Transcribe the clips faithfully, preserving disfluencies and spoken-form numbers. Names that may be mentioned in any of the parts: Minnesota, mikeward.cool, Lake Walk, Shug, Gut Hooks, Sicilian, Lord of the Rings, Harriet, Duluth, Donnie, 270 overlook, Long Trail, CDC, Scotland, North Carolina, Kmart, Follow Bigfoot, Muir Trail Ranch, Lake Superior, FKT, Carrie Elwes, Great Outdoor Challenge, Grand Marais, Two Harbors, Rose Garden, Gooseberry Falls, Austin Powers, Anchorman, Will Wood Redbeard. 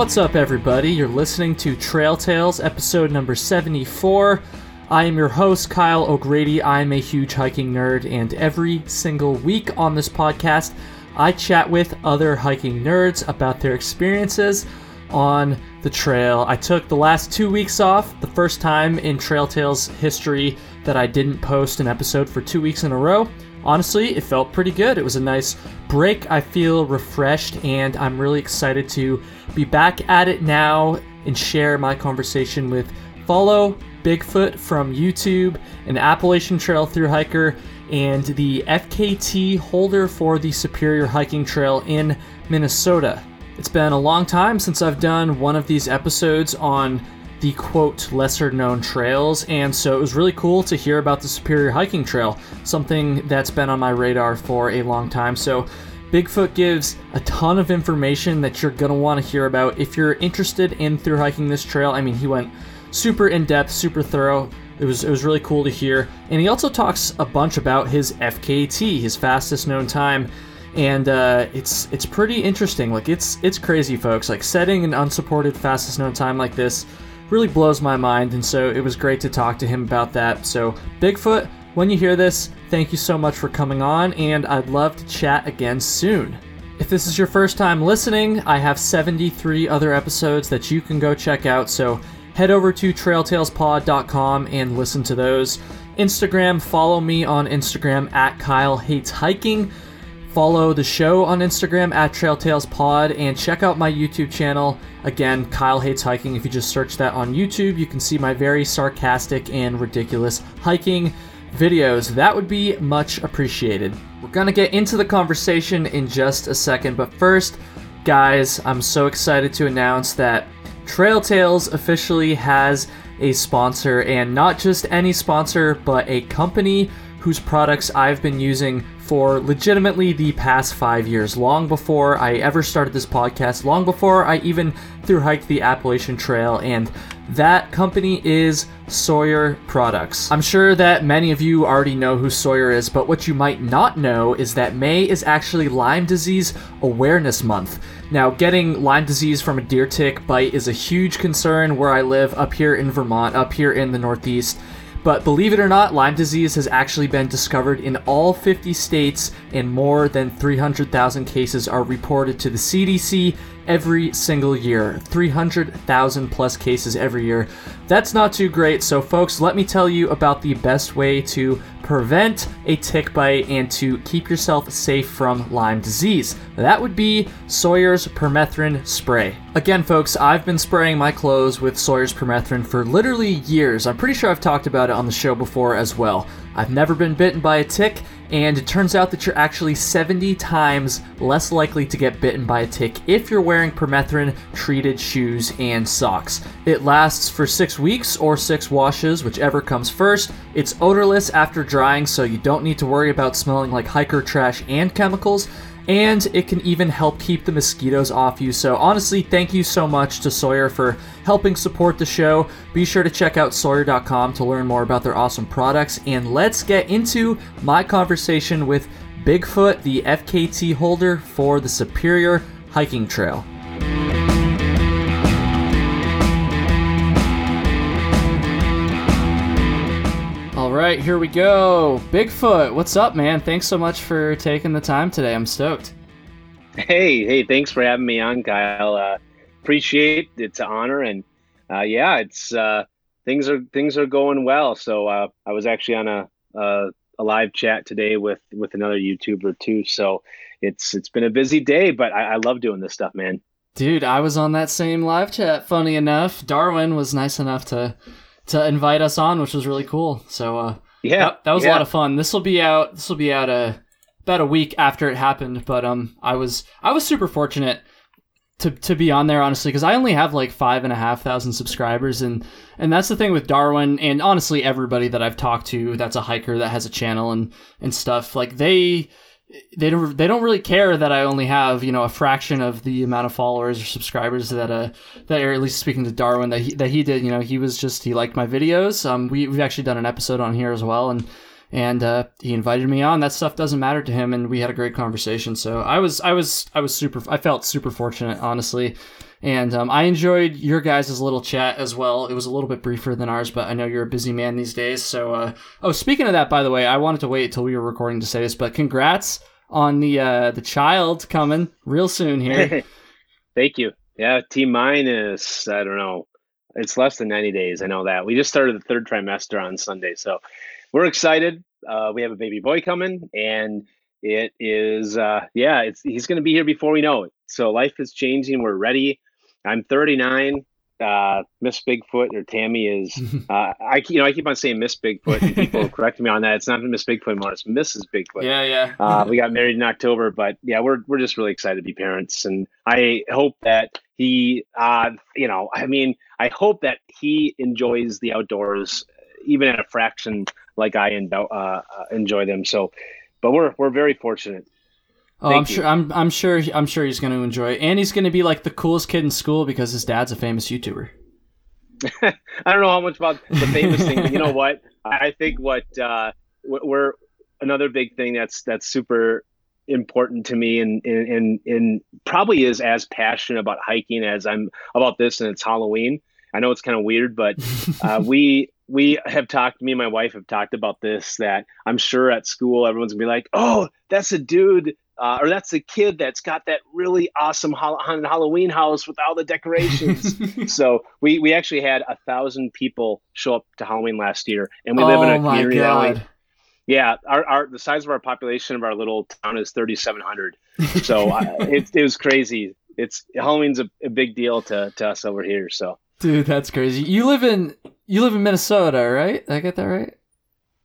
What's up, everybody? You're listening to Trail Tales, episode number seventy-four. I am your host, Kyle O'Grady. I am a huge hiking nerd, and every single week on this podcast, I chat with other hiking nerds about their experiences on the trail. I took the last two weeks off, the first time in Trail Tales history that I didn't post an episode for two weeks in a row. Honestly, it felt pretty good. It was a nice break. I feel refreshed, and I'm really excited to be back at it now and share my conversation with Follow Bigfoot from YouTube, an Appalachian Trail thru hiker, and the F K T holder for the Superior Hiking Trail in Minnesota. It's been a long time since I've done one of these episodes on the quote lesser known trails, and so it was really cool to hear about the Superior Hiking Trail, something that's been on my radar for a long time. So Bigfoot gives a ton of information that you're gonna want to hear about if you're interested in thru hiking this trail. I mean, he went super in-depth, super thorough. It was it was really cool to hear. And he also talks a bunch about his F K T, his fastest known time. And uh, it's it's pretty interesting. Like, it's it's crazy, folks. Like, setting an unsupported fastest known time like this really blows my mind. And so it was great to talk to him about that. So Bigfoot, when you hear this, thank you so much for coming on. And I'd love to chat again soon. If this is your first time listening, I have seventy-three other episodes that you can go check out. So head over to trail tales pod dot com and listen to those. Instagram, follow me on Instagram at Kyle Hates Hiking. Follow the show on Instagram at trail tales pod, and check out my YouTube channel. Again, Kyle Hates Hiking. If you just search that on YouTube, you can see my very sarcastic and ridiculous hiking videos. That would be much appreciated. We're going to get into the conversation in just a second. But first, guys, I'm so excited to announce that Trail Tales officially has a sponsor, and not just any sponsor, but a company whose products I've been using for legitimately the past five years, long before I ever started this podcast, long before I even thru-hiked the Appalachian Trail, and that company is Sawyer Products. I'm sure that many of you already know who Sawyer is, but what you might not know is that May is actually Lyme Disease Awareness Month. Now, getting Lyme disease from a deer tick bite is a huge concern where I live up here in Vermont, up here in the Northeast. But believe it or not, Lyme disease has actually been discovered in all fifty states, and more than three hundred thousand cases are reported to the C D C every single year. three hundred thousand plus cases every year. That's not too great. So folks, let me tell you about the best way to prevent a tick bite and to keep yourself safe from Lyme disease. That would be Sawyer's permethrin spray. Again, folks, I've been spraying my clothes with Sawyer's permethrin for literally years. I'm pretty sure I've talked about it on the show before as well. I've never been bitten by a tick, and it turns out that you're actually seventy times less likely to get bitten by a tick if you're wearing permethrin-treated shoes and socks. It lasts for six weeks or six washes, whichever comes first. It's odorless after drying, so you don't need to worry about smelling like hiker trash and chemicals. And it can even help keep the mosquitoes off you. So honestly, thank you so much to Sawyer for helping support the show. Be sure to check out sawyer dot com to learn more about their awesome products. And let's get into my conversation with Bigfoot, the F K T holder for the Superior Hiking Trail. All right, here we go. Bigfoot, what's up, man? Thanks so much for taking the time today. I'm stoked. Hey, hey, thanks for having me on, Kyle. Uh, appreciate it. It's an honor, and uh, yeah, it's uh, things are things are going well. So uh, I was actually on a uh, a live chat today with with another YouTuber too. So it's it's been a busy day, but I, I love doing this stuff, man. Dude, I was on that same live chat. Funny enough, Darwin was nice enough to. to invite us on, which was really cool. So uh yeah that, that was yeah. a lot of fun. This will be out this will be out uh, about a week after it happened, but um i was i was super fortunate to to be on there, honestly, because I only have like five and a half thousand subscribers, and and that's the thing with Darwin, and honestly everybody that I've talked to that's a hiker that has a channel and and stuff, like they they don't they don't really care that I only have, you know, a fraction of the amount of followers or subscribers that uh that are, at least speaking to Darwin, that he, that he did. You know, he was just he liked my videos. Um we, we've actually done an episode on here as well, and and uh he invited me on. That stuff doesn't matter to him, and we had a great conversation. So I was I was I was super I felt super fortunate, honestly. And um, I enjoyed your guys' little chat as well. It was a little bit briefer than ours, but I know you're a busy man these days. So, uh, oh, speaking of that, by the way, I wanted to wait till we were recording to say this, but congrats on the uh, the child coming real soon here. Thank you. Yeah, T minus, I don't know. It's less than ninety days. I know that. We just started the third trimester on Sunday, so we're excited. Uh, we have a baby boy coming, and it is, uh, yeah, it's he's going to be here before we know it. So life is changing. We're ready. I'm thirty-nine. Uh, Miss Bigfoot, or Tammy, is uh, I you know I keep on saying Miss Bigfoot, and people correct me on that. It's not Miss Bigfoot anymore. It's Missus Bigfoot. Yeah, yeah. uh, we got married in October, but yeah, we're we're just really excited to be parents, and I hope that he, uh, you know, I mean, I hope that he enjoys the outdoors even at a fraction like I uh, enjoy them. So, but we're we're very fortunate. Oh, I'm sure, I'm, I'm sure. I'm sure he's going to enjoy it, and he's going to be like the coolest kid in school because his dad's a famous YouTuber. I don't know how much about the famous thing, but you know what? I think what uh, we're another big thing that's that's super important to me, and and and, and probably is as passionate about hiking as I'm about this, and it's Halloween. I know it's kind of weird, but uh, we. We have talked, me and my wife have talked about this, that I'm sure at school, everyone's gonna be like, oh, that's a dude, uh, or that's a kid that's got that really awesome Halloween house with all the decorations. So we, we actually had a thousand people show up to Halloween last year, and we oh live in a community that only, yeah, our, our, the size of our population of our little town is thirty-seven hundred. So uh, it, it was crazy. It's Halloween's a, a big deal to, to us over here, so. Dude, that's crazy. You live in you live in Minnesota, right? Did I get that right?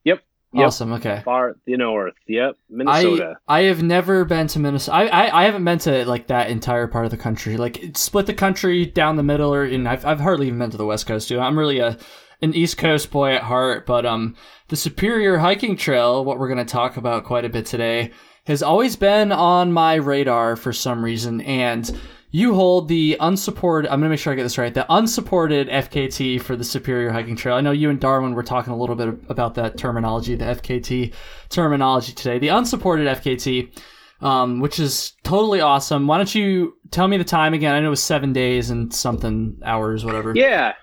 Yep. yep. Awesome. Okay. Far the north. Yep. Minnesota. I, I have never been to Minnesota. I, I, I haven't been to like that entire part of the country. Like split the country down the middle, or and I've I've hardly even been to the West Coast too. I'm really a an East Coast boy at heart, but um, the Superior Hiking Trail, what we're going to talk about quite a bit today, has always been on my radar for some reason, and. You hold the unsupported, I'm going to make sure I get this right, the unsupported F K T for the Superior Hiking Trail. I know you and Darwin were talking a little bit about that terminology, the F K T terminology today. The unsupported F K T, um, which is totally awesome. Why don't you tell me the time again? I know it was seven days and something hours, whatever. Yeah,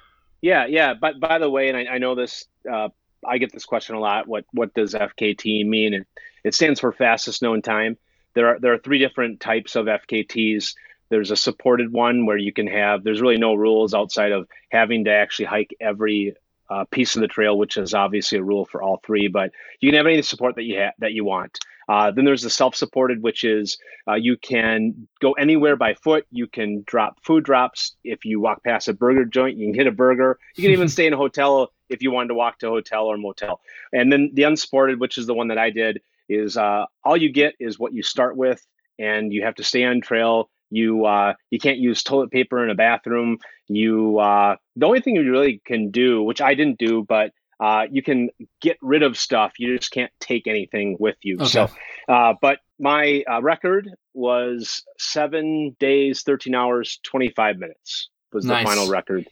yeah, yeah. But by the way, and I, I know this, uh, I get this question a lot, what what does F K T mean? And it stands for fastest known time. There are, there are three different types of F K Ts. There's a supported one where you can have, there's really no rules outside of having to actually hike every uh, piece of the trail, which is obviously a rule for all three, but you can have any support that you ha- that you want. Uh, then there's the self-supported, which is uh, you can go anywhere by foot. You can drop food drops. If you walk past a burger joint, you can hit a burger. You can even stay in a hotel if you wanted to walk to a hotel or a motel. And then the unsupported, which is the one that I did, is uh, all you get is what you start with, and you have to stay on trail. You uh, you can't use toilet paper in a bathroom. You uh, the only thing you really can do, which I didn't do, but uh, you can get rid of stuff. You just can't take anything with you. Okay. So, uh, but my uh, record was seven days, thirteen hours, twenty-five minutes was nice. The final record.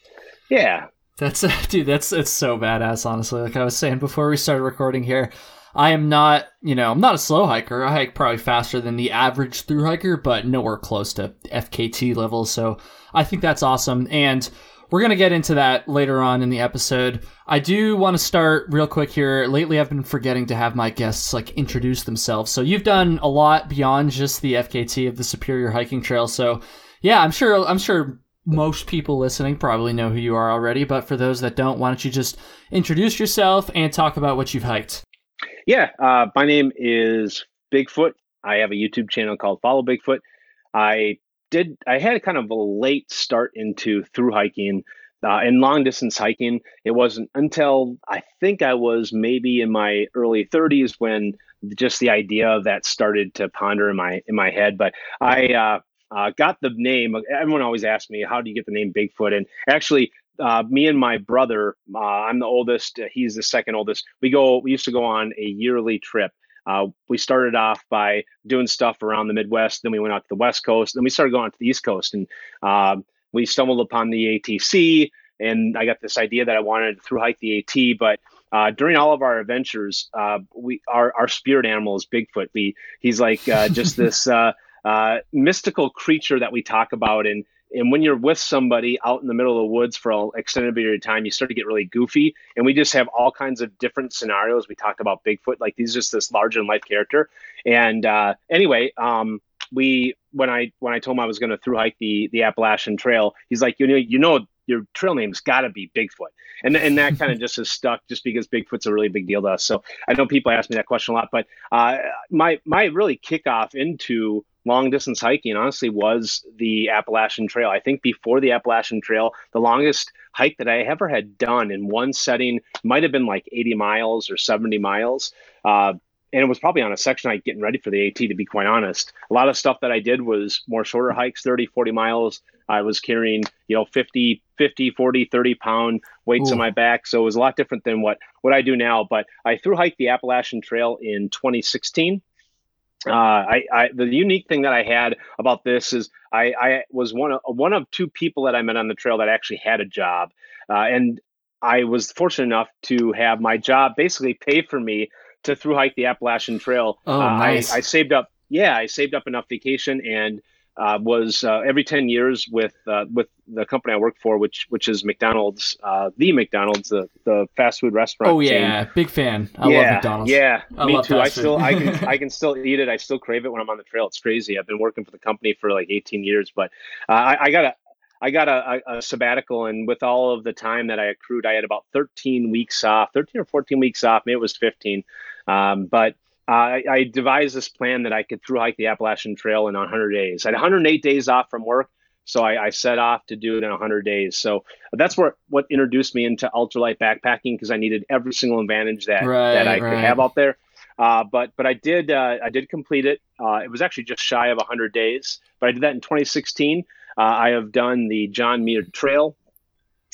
Yeah, that's uh, dude. That's it's so badass. Honestly, like I was saying before we started recording here, I am not, you know, I'm not a slow hiker. I hike probably faster than the average thru hiker, but nowhere close to F K T level. So I think that's awesome. And we're going to get into that later on in the episode. I do want to start real quick here. Lately, I've been forgetting to have my guests like introduce themselves. So you've done a lot beyond just the F K T of the Superior Hiking Trail. So yeah, I'm sure, I'm sure most people listening probably know who you are already. But for those that don't, why don't you just introduce yourself and talk about what you've hiked? Yeah, uh, my name is Bigfoot. I have a YouTube channel called Follow Bigfoot. I did. I had a kind of a late start into through hiking uh, and long distance hiking. It wasn't until I think I was maybe in my early thirties when just the idea of that started to ponder in my in my head. But I uh, uh, got the name. Everyone always asks me, "How do you get the name Bigfoot?" And actually. Uh, me and my brother, uh, I'm the oldest, uh, he's the second oldest. We go, we used to go on a yearly trip. Uh, we started off by doing stuff around the Midwest. Then we went out to the West Coast. Then we started going out to the East Coast, and uh, we stumbled upon the A T C. And I got this idea that I wanted to thru hike the AT, but uh, during all of our adventures, uh, we, our, our spirit animal is Bigfoot. We, he's like uh, just this uh, uh, mystical creature that we talk about. And And when you're with somebody out in the middle of the woods for an extended period of time, you start to get really goofy. And we just have all kinds of different scenarios. We talked about Bigfoot, like he's just this larger than life character. And uh, anyway, um, we when I when I told him I was going to thru hike the the Appalachian Trail, he's like, you know, you know, your trail name's got to be Bigfoot. And and that kind of just is stuck just because Bigfoot's a really big deal to us. So I know people ask me that question a lot, but uh, my my really kickoff into long distance hiking, honestly, was the Appalachian Trail. I think before the Appalachian Trail, the longest hike that I ever had done in one setting might have been like eighty miles or seventy miles. Uh, and it was probably on a section hike getting ready for the AT, to be quite honest. A lot of stuff that I did was more shorter hikes, thirty, forty miles. I was carrying, you know, fifty, forty, thirty pound weights Ooh. On my back. So it was a lot different than what, what I do now. But I thru hiked the Appalachian Trail in twenty sixteen. Uh, I, I, the unique thing that I had about this is I, I was one of, one of two people that I met on the trail that actually had a job. Uh, and I was fortunate enough to have my job basically pay for me to thru hike the Appalachian Trail. Oh, uh, nice. I, I saved up. Yeah. I saved up enough vacation and, uh, was, uh, every ten years with, uh, with the company I work for, which, which is McDonald's, uh, the McDonald's, the, the fast food restaurant. Oh yeah. Chain. Big fan. I yeah, love McDonald's. Yeah. I me too. I still, I can, I can still eat it. I still crave it when I'm on the trail. It's crazy. I've been working for the company for like eighteen years, but, uh, I, I got a, I got a, a sabbatical, and with all of the time that I accrued, I had about thirteen weeks off, thirteen or fourteen weeks off. Maybe it was fifteen. Um, but, Uh, I, I devised this plan that I could thru hike the Appalachian Trail in one hundred days. I had one hundred eight days off from work, so I, I set off to do it in one hundred days. So that's where what introduced me into ultralight backpacking, because I needed every single advantage that right, that I right. could have out there. Uh, but but I did uh, I did complete it. Uh, it was actually just shy of one hundred days, but I did that in twenty sixteen. Uh, I have done the John Muir Trail.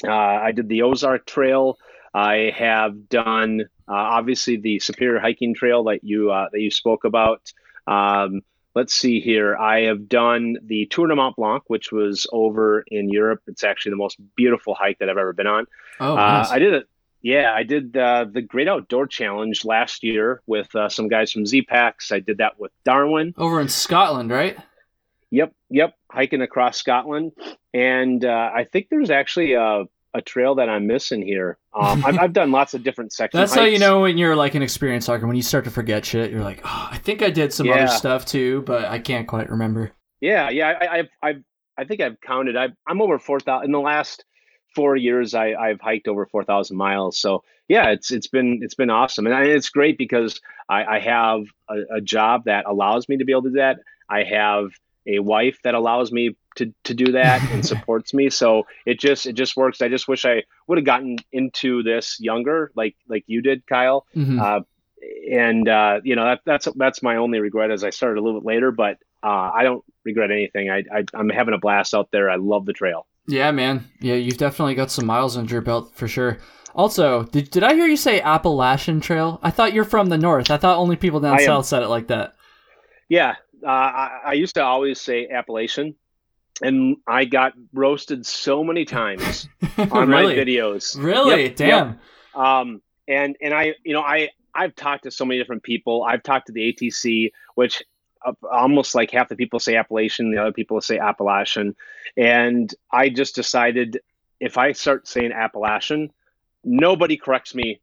Uh, I did the Ozark Trail. I have done uh, obviously the Superior Hiking Trail that you uh, that you spoke about. Um, let's see here. I have done the Tour de Mont Blanc, which was over in Europe. It's actually the most beautiful hike that I've ever been on. Oh, uh, nice. I did it. Yeah, I did uh, the Great Outdoor Challenge last year with uh, some guys from Z-Packs. I did that with Darwin over in Scotland, right? Yep, yep. Hiking across Scotland, and uh, I think there's actually a. a trail that I'm missing here. Um, I've, I've done lots of different sections. That's hikes. How you know when you're like an experienced hiker, when you start to forget shit, you're like, oh, I think I did some yeah. other stuff too, but I can't quite remember. Yeah, yeah. I I I, I think I've counted. I've, I'm over four thousand. In the last four years, I, I've hiked over four thousand miles. So yeah, it's it's been it's been awesome. And I, it's great because I, I have a, a job that allows me to be able to do that. I have a wife that allows me to, to do that and supports me. So it just, it just works. I just wish I would have gotten into this younger, like, like you did, Kyle. Mm-hmm. Uh, and uh, you know, that, that's, that's my only regret, as I started a little bit later, but uh, I don't regret anything. I, I I'm having a blast out there. I love the trail. Yeah, man. Yeah. You've definitely got some miles under your belt for sure. Also, did, did I hear you say Appalachian Trail? I thought you're from the North. I thought only people down South said it like that. Yeah. Uh, I, I used to always say Appalachian, and I got roasted so many times on really? my videos. Really? Yep, Damn. Yep. Um, and, and I, you know, I, I've talked to so many different people. I've talked to the A T C, which uh, almost like half the people say Appalachian, the other people say Appalachian. And I just decided if I start saying Appalachian, nobody corrects me.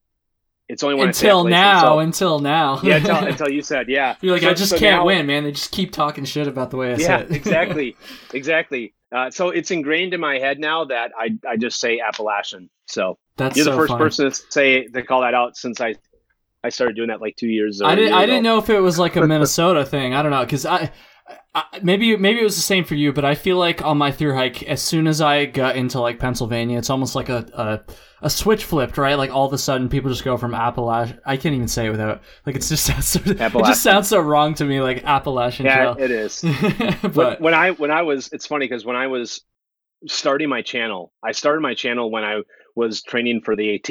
It's only when until now, so, until now. Yeah, until, until you said, yeah. You're like, so, I just so can't now, win, man. They just keep talking shit about the way I yeah, said it. Yeah, exactly, exactly. Uh, so it's ingrained in my head now that I, I just say Appalachian. So that's you're so the first funny. person to say to call that out since I I started doing that like two years ago. I didn't, I didn't know if it was like a Minnesota thing. I don't know, because I, I maybe maybe it was the same for you, but I feel like on my thru hike, as soon as I got into like Pennsylvania, it's almost like a. a A switch flipped, right? Like all of a sudden, people just go from Appalachian. I can't even say it without like it's just so, it just sounds so wrong to me, like Appalachian Trail. Yeah, it is. But when I when I was, it's funny because when I was starting my channel, I started my channel when I was training for the AT,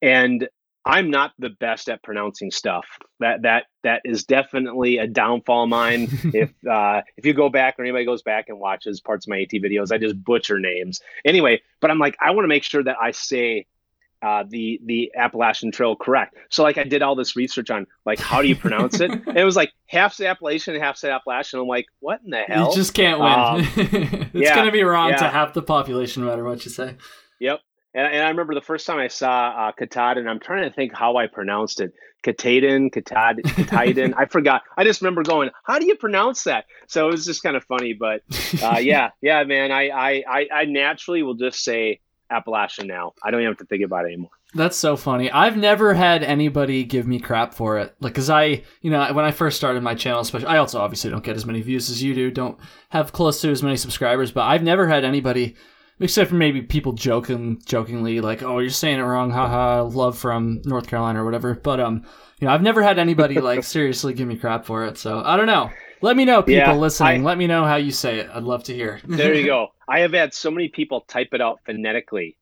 and I'm not the best at pronouncing stuff. That that that is definitely a downfall of mine. If uh, if you go back or anybody goes back and watches parts of my AT videos, I just butcher names. Anyway, but I'm like, I want to make sure that I say uh, the the Appalachian Trail correct. So like I did all this research on like how do you pronounce it? And it was like half's Appalachian and half's Appalachian. I'm like, what in the hell? You just can't win. Um, it's yeah, gonna be wrong yeah. to half the population, no matter what you say. Yep. And, and I remember the first time I saw uh, Katahdin, I'm trying to think how I pronounced it. Katahdin, Katahdin, Katahdin. I forgot. I just remember going, how do you pronounce that? So it was just kind of funny. But uh, yeah, yeah, man, I, I, I naturally will just say Appalachian now. I don't even have to think about it anymore. That's so funny. I've never had anybody give me crap for it. Like, cause I, you know, when I first started my channel, especially, I also obviously don't get as many views as you do, don't have close to as many subscribers, but I've never had anybody... Except for maybe people joking, jokingly like, "Oh, you're saying it wrong, haha." Love from North Carolina or whatever. But um, you know, I've never had anybody like seriously give me crap for it. So I don't know. Let me know, people yeah, listening. I, Let me know how you say it. I'd love to hear. There you go. I have had so many people type it out phonetically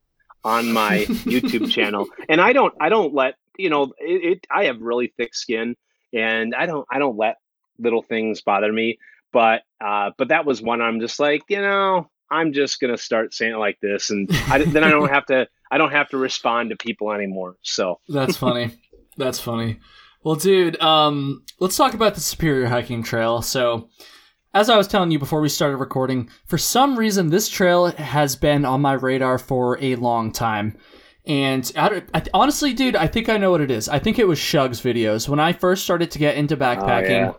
on my YouTube channel, and I don't, I don't let you know. It, it. I have really thick skin, and I don't, I don't let little things bother me. But, uh, but that was one. I'm just like, you know. I'm just going to start saying it like this. And I, then I don't have to, I don't have to respond to people anymore. So that's funny. That's funny. Well, dude, um, let's talk about the Superior Hiking Trail. So as I was telling you before we started recording, for some reason, this trail has been on my radar for a long time. And I, I, honestly, dude, I think I know what it is. I think it was Shug's videos. When I first started to get into backpacking, oh, yeah.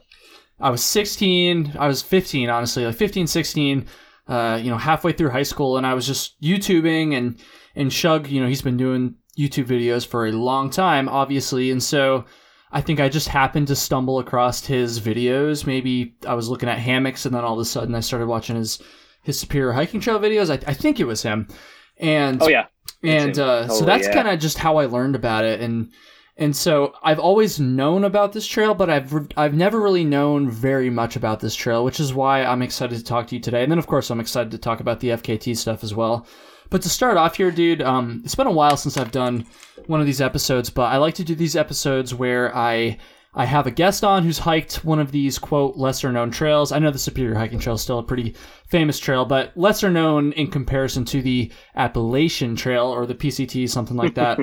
I was sixteen, I was fifteen, honestly, like fifteen, sixteen, Uh, you know, halfway through high school, and I was just YouTubing, and, and Shug, you know, he's been doing YouTube videos for a long time, obviously. And so I think I just happened to stumble across his videos. Maybe I was looking at hammocks, and then all of a sudden I started watching his, his Superior Hiking Trail videos. I, I think it was him. And, oh yeah. And, uh, totally, so that's yeah. kind of just how I learned about it. And, and so I've always known about this trail, but I've re- I've never really known very much about this trail, which is why I'm excited to talk to you today. And then, of course, I'm excited to talk about the F K T stuff as well. But to start off here, dude, um, it's been a while since I've done one of these episodes, but I like to do these episodes where I I have a guest on who's hiked one of these, quote, lesser-known trails. I know the Superior Hiking Trail is still a pretty famous trail, but lesser-known in comparison to the Appalachian Trail or the P C T, something like that.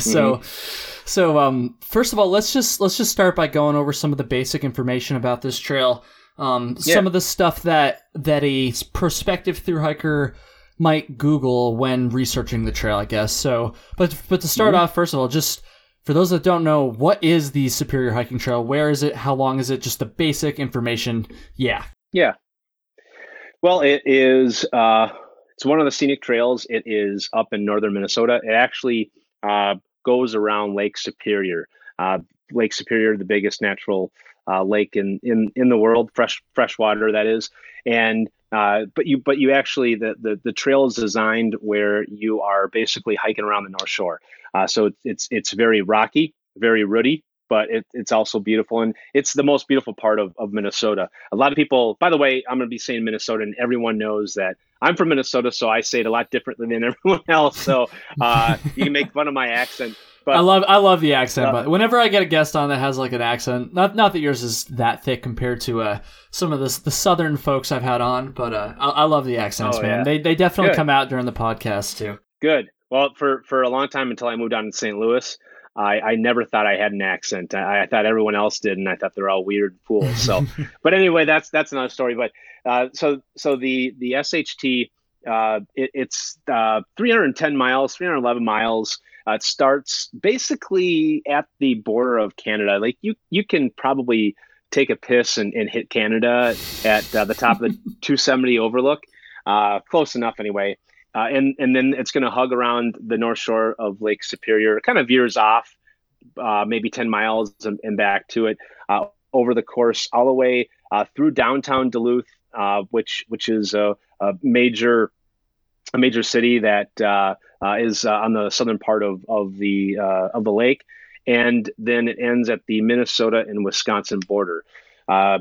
so mm-hmm. so um first of all, let's just let's just start by going over some of the basic information about this trail, um yeah. some of the stuff that that a prospective thru hiker might Google when researching the trail, I guess. So but but to start mm-hmm. off, first of all, just for those that don't know, what is the Superior Hiking Trail? Where is it? How long is it? Just the basic information. yeah yeah well it is uh it's one of the scenic trails. It is up in northern Minnesota. It actually Uh, goes around Lake Superior. Uh, Lake Superior, the biggest natural uh, lake in, in, in the world, fresh fresh water, that is. And uh, but you but you actually the, the the trail is designed where you are basically hiking around the North Shore. Uh, so it, it's it's very rocky, very rooty, but it, it's also beautiful, and it's the most beautiful part of, of Minnesota. A lot of people, by the way, I'm going to be saying Minnesota, and everyone knows that I'm from Minnesota, so I say it a lot differently than everyone else. So uh, you can make fun of my accent. But I love I love the accent. Uh, but whenever I get a guest on that has like an accent, not not that yours is that thick compared to uh, some of the the Southern folks I've had on, but uh, I, I love the accents, oh, man. Yeah. They they definitely Good. come out during the podcast too. Good. Well, for, for a long time until I moved down to Saint Louis, I, I never thought I had an accent. I, I thought everyone else did, and I thought they're all weird fools. So, but anyway, that's that's another story. But uh, so so the the S H T, uh, it, it's uh, three hundred ten miles, three hundred eleven miles. Uh, it starts basically at the border of Canada. Like you you can probably take a piss and, and hit Canada at uh, the top of the two seventy overlook, uh, close enough anyway. Uh, and, and then it's going to hug around the North Shore of Lake Superior. It kind of veers off uh, maybe ten miles and, and back to it uh, over the course all the way uh, through downtown Duluth, uh, which which is a, a major a major city that uh, uh, is uh, on the southern part of of the uh, of the lake, and then it ends at the Minnesota and Wisconsin border. Uh,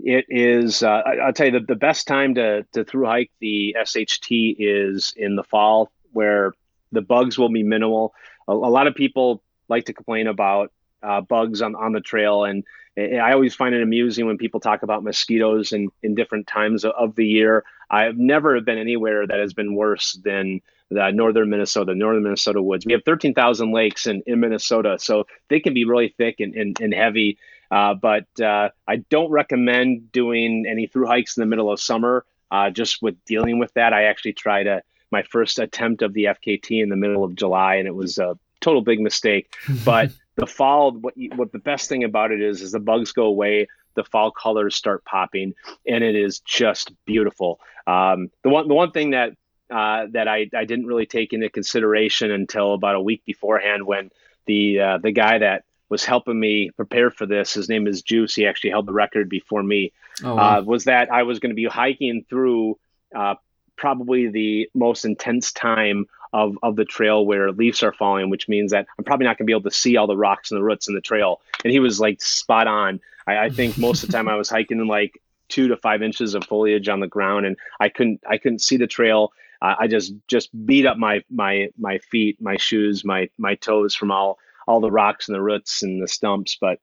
It is, uh, I, I'll tell you, the, the best time to, to thru hike the S H T is in the fall, where the bugs will be minimal. A, a lot of people like to complain about uh, bugs on, on the trail. And, and I always find it amusing when people talk about mosquitoes in, in different times of the year. I've never been anywhere that has been worse than the northern Minnesota, northern Minnesota woods. We have thirteen thousand lakes in, in Minnesota, so they can be really thick and, and, and heavy. Uh, but uh, I don't recommend doing any through hikes in the middle of summer. Uh, just with dealing with that, I actually tried a, my first attempt of the F K T in the middle of July, and it was a total big mistake. But the fall, what, you, what the best thing about it is, is the bugs go away, the fall colors start popping, and it is just beautiful. Um, the one, the one thing that uh, that I, I didn't really take into consideration until about a week beforehand, when the uh, the guy that was helping me prepare for this, his name is Juice, he actually held the record before me, oh, wow. uh, was that I was going to be hiking through uh, probably the most intense time of, of the trail where leaves are falling, which means that I'm probably not going to be able to see all the rocks and the roots in the trail. And he was like spot on. I, I think most of the time I was hiking in like two to five inches of foliage on the ground, and I couldn't, I couldn't see the trail. Uh, I just, just beat up my, my, my feet, my shoes, my, my toes from all, all the rocks and the roots and the stumps. But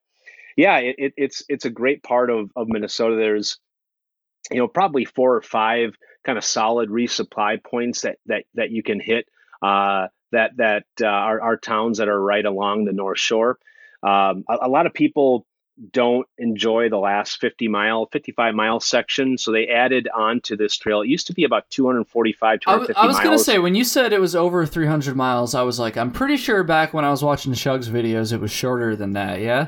yeah, it, it, it's, it's a great part of, of Minnesota. There's, you know, probably four or five kind of solid resupply points that, that, that you can hit, uh, that, that, uh, are, are towns that are right along the North Shore. Um, a, a lot of people don't enjoy the last fifty mile, fifty-five mile section. So they added on to this trail. It used to be about two forty-five, two fifty miles. I was, was going to say, when you said it was over three hundred miles, I was like, I'm pretty sure back when I was watching Shug's videos, it was shorter than that. Yeah.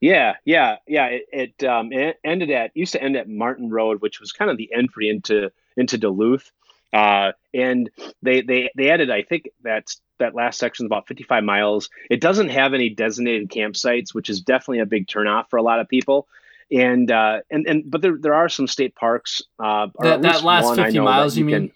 Yeah. Yeah. Yeah. It, it, um, it ended at, used to end at Martin Road, which was kind of the entry into, into Duluth. Uh, and they, they, they added, I think that's, that last section is about fifty-five miles. It doesn't have any designated campsites, which is definitely a big turnoff for a lot of people. And, uh, and, and, but there, there are some state parks, uh, or that, that last fifty miles, you mean?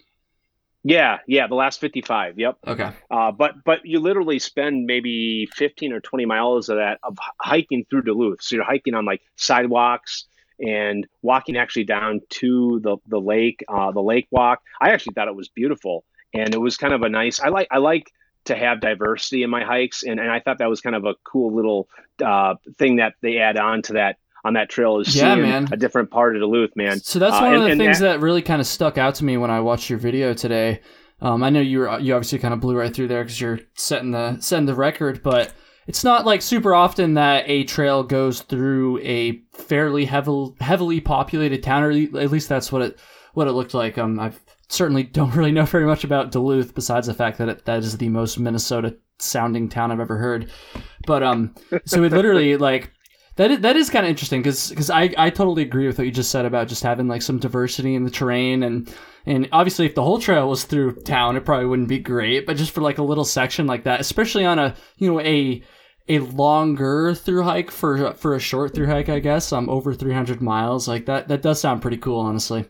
Yeah. Yeah. The last fifty-five. Yep. Okay. Uh, but, but you literally spend maybe fifteen or twenty miles of that of hiking through Duluth. So you're hiking on like sidewalks and walking actually down to the, the lake, uh, the Lake Walk. I actually thought it was beautiful, and it was kind of a nice, I like, I like to have diversity in my hikes. And, and I thought that was kind of a cool little uh, thing that they add on to that, on that trail, is yeah, seeing man. a different part of Duluth, man. So that's one uh, and, of the things that, that really kind of stuck out to me when I watched your video today. Um, I know you were, you obviously kind of blew right through there because you're setting the, setting the record, but it's not like super often that a trail goes through a fairly heavily, heavily populated town, or at least that's what it, what it looked like. Um, I've, certainly don't really know very much about Duluth besides the fact that it, that is the most Minnesota sounding town I've ever heard. But, um, so it literally like that, is, that is kind of interesting because, because I, I totally agree with what you just said about just having like some diversity in the terrain. And, and obviously if the whole trail was through town, it probably wouldn't be great, but just for like a little section like that, especially on a, you know, a, a longer through hike for, for a short through hike, I guess, um, over three hundred miles, like that, that does sound pretty cool, honestly.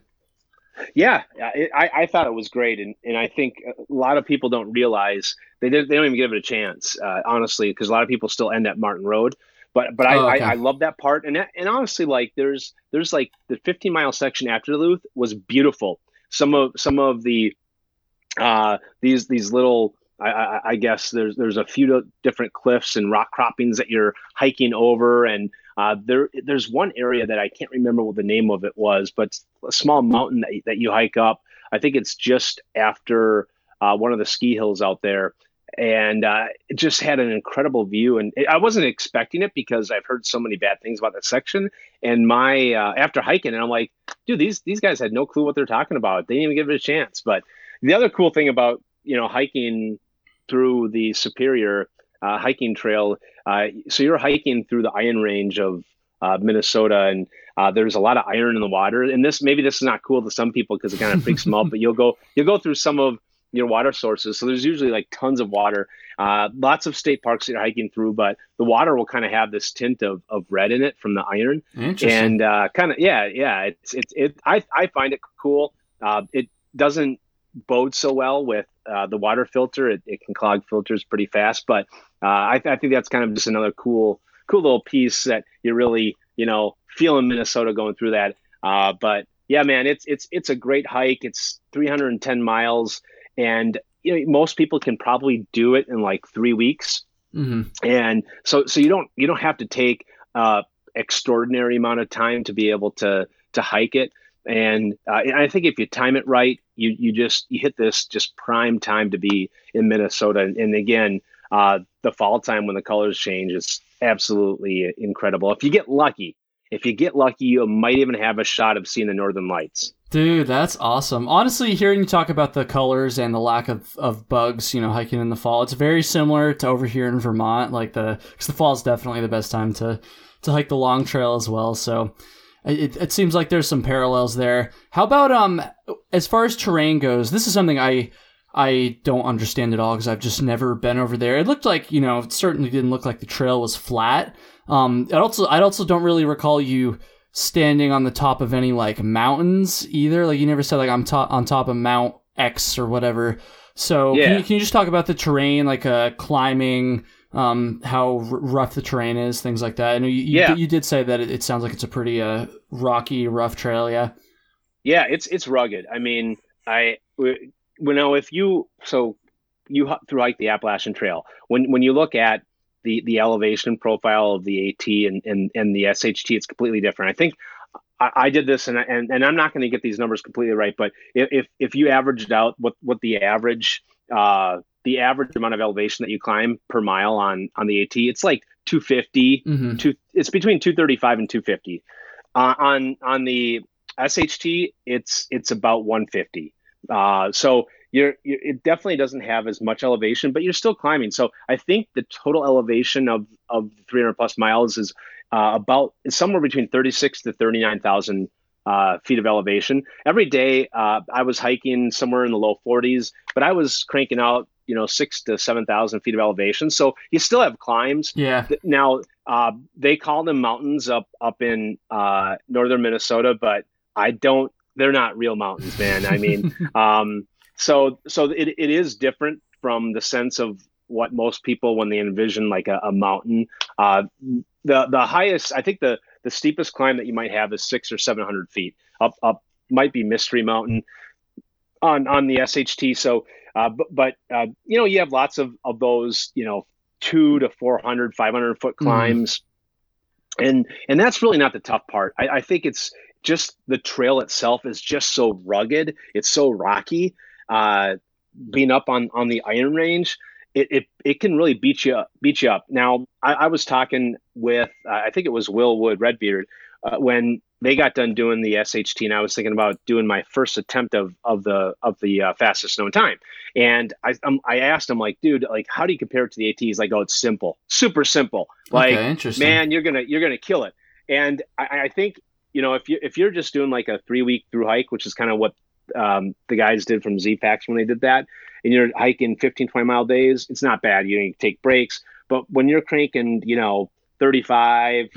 Yeah, I, I thought it was great. And, and I think a lot of people don't realize, they, they don't even give it a chance, uh, honestly, because a lot of people still end at Martin Road. But but I, oh, okay. I, I love that part. And that, and honestly, like there's there's like the fifteen mile section after Duluth was beautiful. Some of some of the uh, these these little, I, I, I guess there's there's a few different cliffs and rock croppings that you're hiking over. And Uh, there, there's one area that I can't remember what the name of it was, but a small mountain that, that you hike up. I think it's just after uh, one of the ski hills out there, and uh, it just had an incredible view. And it, I wasn't expecting it because I've heard so many bad things about that section. And my uh, after hiking, and I'm like, dude, these these guys had no clue what they're talking about. They didn't even give it a chance. But the other cool thing about, you know, hiking through the Superior Uh, hiking trail. Uh, so you're hiking through the Iron Range of uh, Minnesota, and uh, there's a lot of iron in the water. And this, maybe this is not cool to some people because it kind of freaks them out, but you'll go, you'll go through some of your water sources. So there's usually like tons of water, uh, lots of state parks that you're hiking through, but the water will kind of have this tint of, of red in it from the iron. And uh, kind of, yeah, yeah. It's, it's, it, I, I find it cool. Uh, it doesn't bode so well with uh, the water filter. It, it can clog filters pretty fast, but Uh, I, th- I think that's kind of just another cool, cool little piece that you're really, you know, feeling Minnesota going through that. Uh, but yeah, man, it's it's it's a great hike. It's three hundred ten miles, and you know, most people can probably do it in like three weeks. Mm-hmm. And so, so you don't you don't have to take uh, extraordinary amount of time to be able to to hike it. And uh, I think if you time it right, you you just you hit this just prime time to be in Minnesota. And, and again, uh, the fall time when the colors change is absolutely incredible. If you get lucky, if you get lucky, you might even have a shot of seeing the northern lights. Dude, that's awesome. Honestly, hearing you talk about the colors and the lack of, of bugs, you know, hiking in the fall, it's very similar to over here in Vermont. Like the, because the fall is definitely the best time to to hike the long trail as well. So It, it seems like there's some parallels there. How about um, as far as terrain goes? This is something I I don't understand at all because I've just never been over there. It looked like, you know, it certainly didn't look like the trail was flat. Um, I also I also don't really recall you standing on the top of any like mountains either. Like you never said like I'm top on top of Mount X or whatever. So yeah. can you, can you just talk about the terrain, like uh, climbing? Um, how r- rough the terrain is, things like that. And you, you, yeah. d- you did say that it, it sounds like it's a pretty uh, rocky, rough trail. Yeah, yeah, it's it's rugged. I mean, I you know if you so you through hike the Appalachian Trail. When when you look at the the elevation profile of the AT and and, and the S H T, it's completely different. I think I, I did this, and and and I'm not going to get these numbers completely right, but if if you averaged out what what the average uh the average amount of elevation that you climb per mile on, on the AT, it's like two fifty, mm-hmm. two, it's between two thirty-five and two fifty. Uh, on, on the S H T, it's, it's about one fifty. Uh, so you're, you're, it definitely doesn't have as much elevation, but you're still climbing. So I think the total elevation of, of three hundred plus miles is uh, about somewhere between thirty-six to thirty-nine thousand Uh, feet of elevation. Every day uh, I was hiking somewhere in the low forties, but I was cranking out, you know, six to seven thousand feet of elevation. So you still have climbs. Yeah. Now uh, they call them mountains up, up in uh, northern Minnesota, but I don't, they're not real mountains, man. I mean, um, so, so it, it is different from the sense of what most people, when they envision like a, a mountain, uh, the, the highest, I think the, The steepest climb that you might have is six or seven hundred feet up. Up might be Mystery Mountain on on the S H T. So, uh, but, but uh, you know, you have lots of of those, you know, two to four hundred, five hundred foot climbs, mm. and and that's really not the tough part. I, I think it's just the trail itself is just so rugged. It's so rocky. Uh, being up on on the Iron Range, It, it it can really beat you up, beat you up. Now I, I was talking with uh, I think it was Will Wood Redbeard uh, when they got done doing the S H T, and I was thinking about doing my first attempt of of the of the uh, fastest known time. And I um, I asked him, like, dude, like, how do you compare it to the A T? He's like, oh, it's simple, super simple. Like, okay, man, you're gonna you're gonna kill it. And I, I think, you know, if you if you're just doing like a three week through hike, which is kind of what um, the guys did from Z-Packs when they did that, and you're hiking fifteen, twenty mile days, it's not bad. You need to take breaks. But when you're cranking, you know, thirty-five,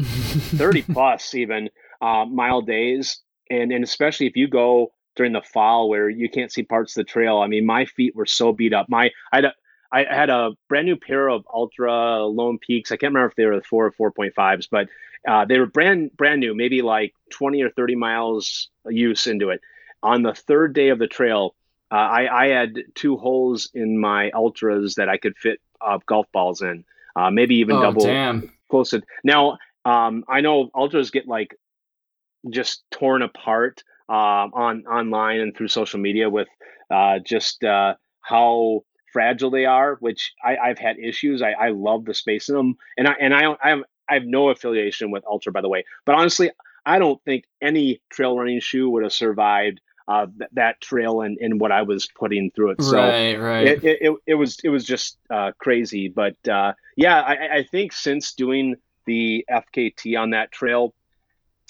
thirty plus even uh, mile days, and, and especially if you go during the fall where you can't see parts of the trail, I mean, my feet were so beat up. My I had a, I had a brand new pair of Ultra Lone Peaks. I can't remember if they were the four or four point fives, but uh, they were brand brand new, maybe like twenty or thirty miles use into it. On the third day of the trail, Uh, I, I had two holes in my Ultras that I could fit uh, golf balls in, uh, maybe even oh, double. Damn. Close to now. Um, I know Ultras get like just torn apart uh, on online and through social media with uh, just uh, how fragile they are. Which I, I've had issues. I, I love the space in them, and I and I don't, I have I have no affiliation with Ultra, by the way. But honestly, I don't think any trail running shoe would have survived Uh, th- that trail and, and what I was putting through it. So right, right. It, it, it, it was it was just uh, crazy. But uh, yeah, I, I think since doing the F K T on that trail,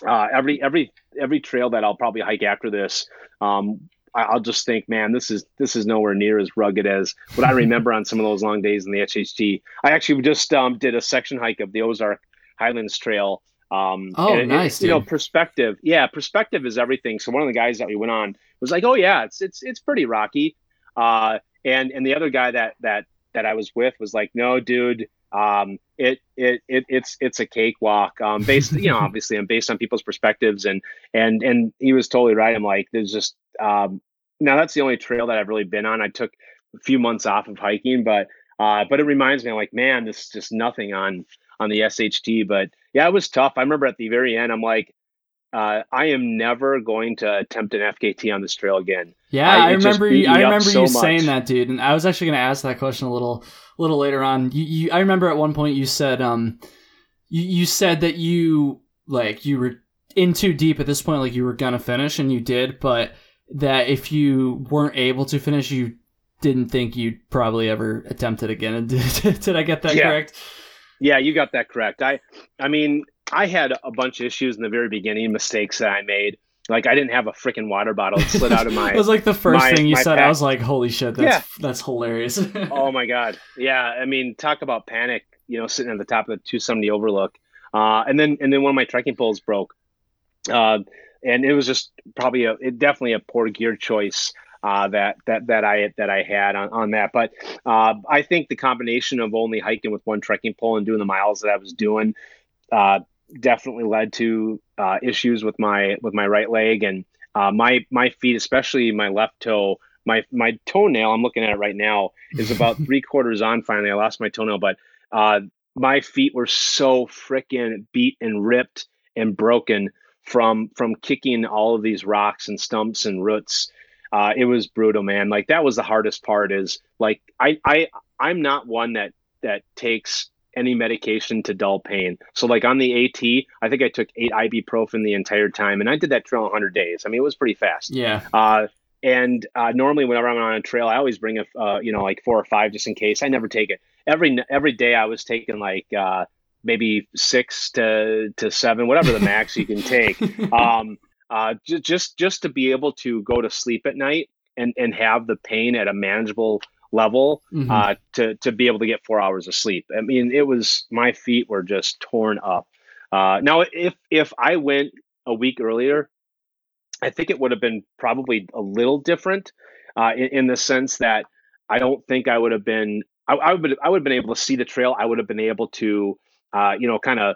uh, every every every trail that I'll probably hike after this, um, I, I'll just think, man, this is this is nowhere near as rugged as what I remember on some of those long days in the H H T. I actually just um, did a section hike of the Ozark Highlands Trail. Um, oh, and nice! It, you know, perspective. Yeah, perspective is everything. So one of the guys that we went on was like, "Oh yeah, it's it's it's pretty rocky," uh, and and the other guy that that that I was with was like, "No, dude, um, it it it it's it's a cakewalk." Um, based, you know, obviously, I'm based on people's perspectives, and and and he was totally right. I'm like, there's just um, now that's the only trail that I've really been on. I took a few months off of hiking, but uh, but it reminds me, I'm like, man, this is just nothing on on the S H T, but yeah, it was tough. I remember at the very end, I'm like, uh, I am never going to attempt an F K T on this trail again. Yeah, I, I remember. You, I remember so you much. saying that, dude. And I was actually going to ask that question a little, little later on. You, you, I remember at one point you said, um, you, you said that you like you were in too deep at this point, like you were gonna finish, and you did, but that if you weren't able to finish, you didn't think you'd probably ever attempt it again. Did, did I get that yeah. correct? Yeah, you got that correct. I, I mean, I had a bunch of issues in the very beginning, mistakes that I made. Like I didn't have a freaking water bottle that slid out of my. It was like the first my, thing you said. Pack. I was like, "Holy shit, that's yeah. that's hilarious." Oh my god, yeah. I mean, talk about panic. You know, sitting at the top of the two seventy overlook, uh, and then and then one of my trekking poles broke, uh, and it was just probably a it definitely a poor gear choice uh, that that that I that I had on, on that. But uh, I think the combination of only hiking with one trekking pole and doing the miles that I was doing. Uh, definitely led to uh, issues with my with my right leg and uh, my my feet, especially my left toe. My my toenail, I'm looking at it right now, is about three quarters on. Finally, I lost my toenail, but uh, my feet were so frickin' beat and ripped and broken from from kicking all of these rocks and stumps and roots. Uh, it was brutal, man. Like that was the hardest part. Is like I I I'm not one that that takes any medication to dull pain. So like on the AT, I think I took eight ibuprofen the entire time. And I did that trail in one hundred days. I mean, it was pretty fast. Yeah. Uh, and uh, normally whenever I'm on a trail, I always bring, a uh, you know, like four or five just in case. I never take it. Every every day I was taking like uh, maybe six to, to seven, whatever the max you can take. Um, uh, just, just just to be able to go to sleep at night and, and have the pain at a manageable level mm-hmm. uh to to be able to get four hours of sleep. I mean, it was, my feet were just torn up. Uh now if if I went a week earlier, I think it would have been probably a little different uh in, in the sense that I don't think I would have been I, I would I would have been able to see the trail. I would have been able to uh you know kind of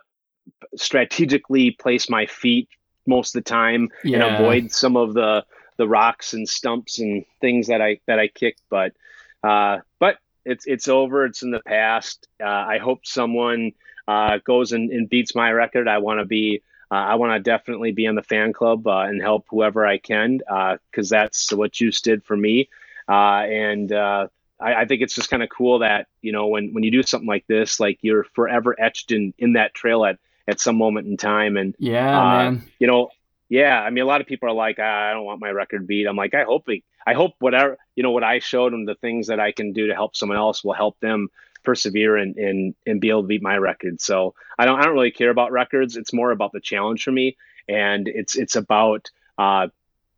strategically place my feet most of the time yeah. and avoid some of the the rocks and stumps and things that I that I kicked. But Uh, but it's, it's over. It's in the past. Uh, I hope someone, uh, goes and, and beats my record. I want to be, uh, I want to definitely be in the fan club, uh, and help whoever I can, uh, cause that's what Juice did for me. Uh, and, uh, I, I think it's just kind of cool that, you know, when, when you do something like this, like you're forever etched in, in that trail at, at some moment in time. And, yeah, uh, man. you know, yeah, I mean, a lot of people are like, I don't want my record beat. I'm like, I hope we, I hope whatever, you know, what I showed them, the things that I can do to help someone else will help them persevere and, and, and be able to beat my record. So I don't, I don't really care about records. It's more about the challenge for me. And it's, it's about uh,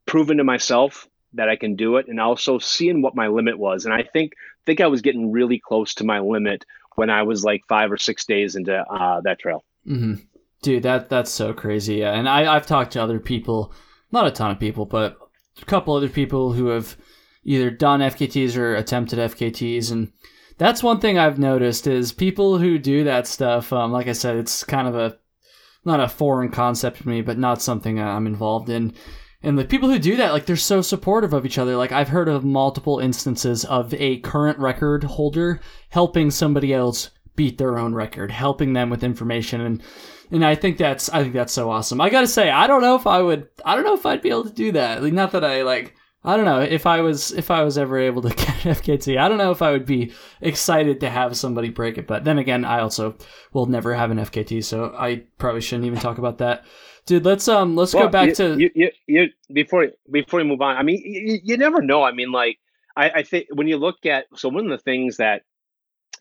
proving to myself that I can do it and also seeing what my limit was. And I think, think I was getting really close to my limit when I was like five or six days into uh, that trail. Mm-hmm. Dude, that that's so crazy. Yeah. And I, I've talked to other people, not a ton of people, but a couple other people who have either done F K Ts or attempted F K Ts. And that's one thing I've noticed is people who do that stuff, um, like I said, it's kind of a, not a foreign concept to me, but not something I'm involved in. And the people who do that, like, they're so supportive of each other. Like, I've heard of multiple instances of a current record holder helping somebody else beat their own record, helping them with information. And And I think that's I think that's so awesome. I gotta say, I don't know if I would I don't know if I'd be able to do that. Like, not that I like I don't know if I was if I was ever able to get an F K T. I don't know if I would be excited to have somebody break it. But then again, I also will never have an F K T, so I probably shouldn't even talk about that, dude. Let's um let's well, go back you, to you, you, you before before you move on. I mean, you, you never know. I mean, like I, I think when you look at so one of the things that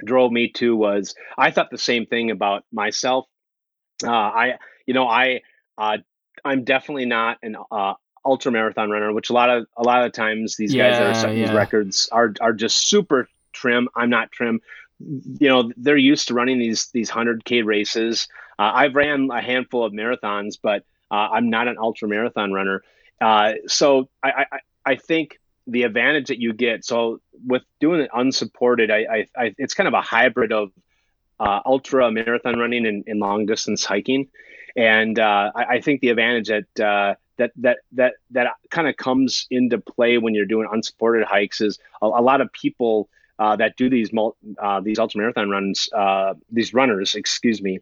drove me to was I thought the same thing about myself. Uh, I, you know, I, uh, I'm definitely not an, uh, ultra marathon runner, which a lot of, a lot of times these yeah, guys that are setting yeah. these records are, are just super trim. I'm not trim. You know, they're used to running these, these hundred K races. Uh, I've ran a handful of marathons, but, uh, I'm not an ultra marathon runner. Uh, so I, I, I think the advantage that you get, so with doing it unsupported, I, I, I it's kind of a hybrid of, Uh, ultra marathon running and, and long distance hiking, and uh, I, I think the advantage that uh, that that that that kind of comes into play when you're doing unsupported hikes is a, a lot of people uh, that do these mul- uh, these ultra marathon runs, uh, these runners, excuse me,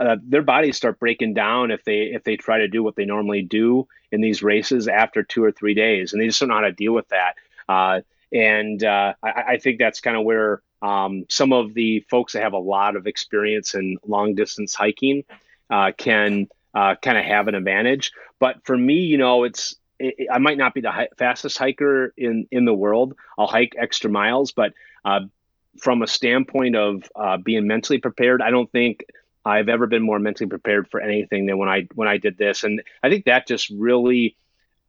uh, their bodies start breaking down if they if they try to do what they normally do in these races after two or three days, and they just don't know how to deal with that. Uh, and uh, I, I think that's kind of where um, some of the folks that have a lot of experience in long distance hiking uh, can uh, kind of have an advantage. But for me, you know, it's it, I might not be the hi- fastest hiker in in the world. I'll hike extra miles, but uh, from a standpoint of uh, being mentally prepared, I don't think I've ever been more mentally prepared for anything than when I when I did this. And I think that just really,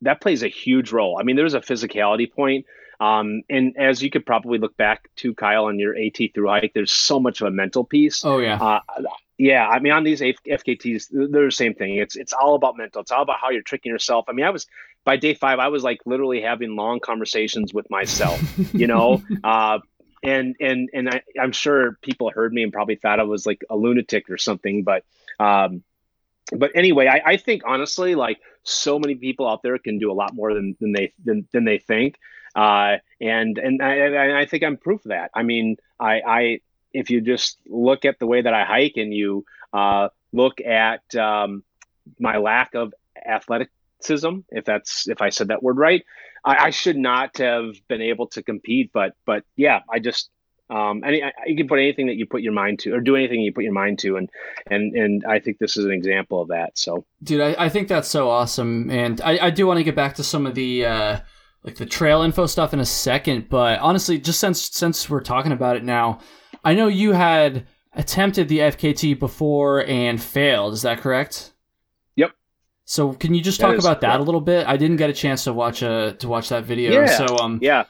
that plays a huge role. I mean, there's a physicality point. Um, and as you could probably look back to, Kyle, on your AT through hike, there's so much of a mental piece. Oh, yeah. Uh, yeah. I mean, on these F K Ts, they're the same thing. It's it's all about mental. It's all about how you're tricking yourself. I mean, I was, by day five, I was like literally having long conversations with myself, you know, uh, And and and I, I'm sure people heard me and probably thought I was like a lunatic or something. But um, but anyway, I, I think honestly, like so many people out there can do a lot more than than they than, than they think. Uh, and and I, and I think I'm proof of that. I mean, I, I if you just look at the way that I hike and you uh, look at um, my lack of athleticism, if that's if I said that word right. I, I should not have been able to compete, but, but yeah, I just, um, any, I, you can put anything that you put your mind to or do anything you put your mind to. And, and, and I think this is an example of that. So, dude, I, I think that's so awesome. And I, I do want to get back to some of the, uh, like the trail info stuff in a second, but honestly, just since, since we're talking about it now, I know you had attempted the F K T before and failed. Is that correct? So can you just talk that is, about that yeah. a little bit? I didn't get a chance to watch a to watch that video. Yeah. So um yeah.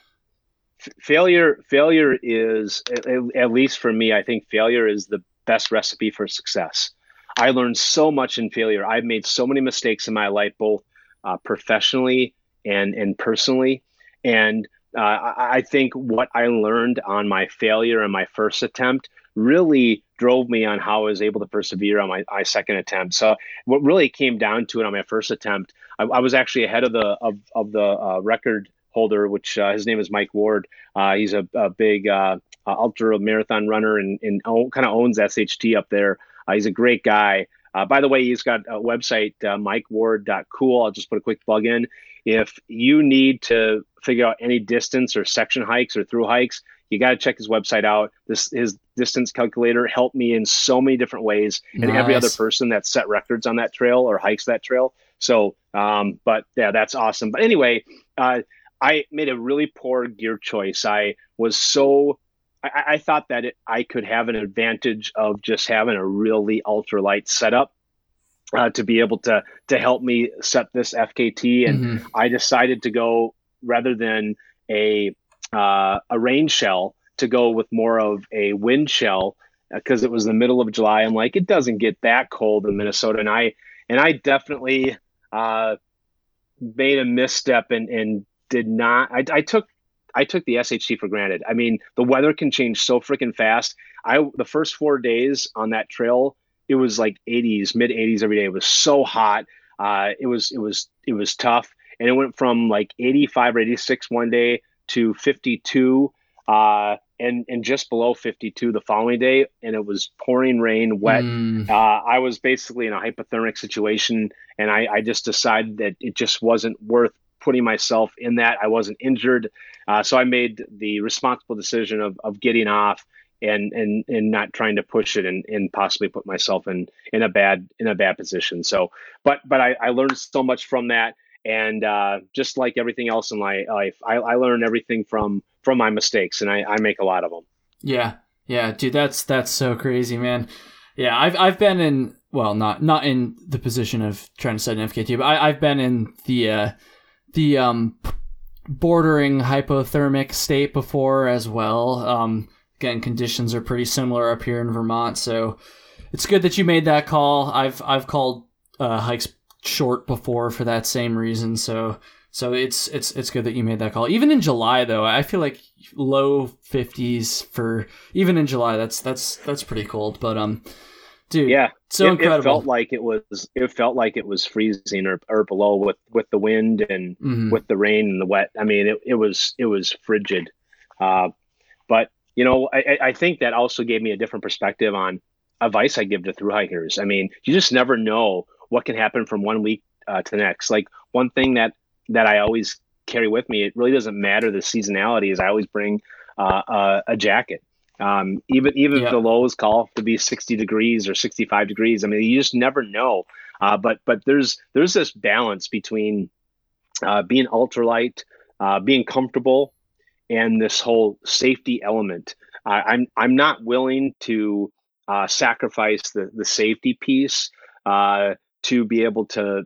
F- failure failure is at, at least for me, I think failure is the best recipe for success. I learned so much in failure. I've made so many mistakes in my life, both uh, professionally and and personally. And uh, I, I think what I learned on my failure and my first attempt really drove me on how I was able to persevere on my, my second attempt. So what really came down to it on my first attempt, I, I was actually ahead of the of, of the uh, record holder, which uh, his name is Mike Ward. Uh, he's a, a big uh, uh, ultra marathon runner and, and own, kind of owns S H T up there. Uh, he's a great guy. Uh, by the way, he's got a website, uh, mike ward dot cool. I'll just put a quick plug in. If you need to figure out any distance or section hikes or through hikes, you got to check his website out. This his distance calculator helped me in so many different ways, and nice. Every other person that set records on that trail or hikes that trail. So, um, but yeah, that's awesome. But anyway, uh, I made a really poor gear choice. I was so I, I thought that it, I could have an advantage of just having a really ultralight setup uh, to be able to to help me set this F K T, and mm-hmm. I decided to go rather than a Uh, a rain shell to go with more of a wind shell because uh, it was the middle of July. I'm like, it doesn't get that cold in Minnesota. And I, and I definitely uh, made a misstep and, and did not, I, I took, I took the S H T for granted. I mean, the weather can change so freaking fast. I, the first four days on that trail, it was like eighties, mid eighties every day. It was so hot. Uh, it was, it was, it was tough. And it went from like eighty-five or eighty-six one day to fifty-two uh, and, and just below fifty-two the following day. And it was pouring rain, wet. Mm. Uh, I was basically in a hypothermic situation. And I, I just decided that it just wasn't worth putting myself in that. I wasn't injured. Uh, so I made the responsible decision of, of getting off and, and, and not trying to push it and, and possibly put myself in, in a bad, in a bad position. So, but, but I, I learned so much from that. And uh, just like everything else in my life, I, I learn everything from, from my mistakes, and I, I make a lot of them. Yeah, yeah, dude, that's that's so crazy, man. Yeah, I've I've been in well, not not in the position of trying to set an F K T, but I, I've been in the uh, the um, bordering hypothermic state before as well. Um, again, conditions are pretty similar up here in Vermont, so it's good that you made that call. I've I've called uh, hikes short before for that same reason, so so it's it's it's good that you made that call. Even in July, though, I feel like low fifties for even in July. That's that's that's pretty cold. But um, dude, yeah, so it, incredible. It felt like it was it felt like it was freezing or, or below with, with the wind and mm-hmm. with the rain and the wet. I mean, it, it was it was frigid. Uh, but you know, I, I think that also gave me a different perspective on advice I give to thru hikers. I mean, you just never know what can happen from one week uh, to the next. Like one thing that, that I always carry with me, it really doesn't matter the seasonality, is I always bring uh, a, a jacket. Um, even even yeah. if the lows call to be sixty degrees or sixty-five degrees, I mean, you just never know. Uh, but but there's there's this balance between uh, being ultralight, uh, being comfortable, and this whole safety element. Uh, I'm I'm not willing to uh, sacrifice the the safety piece uh, to be able to,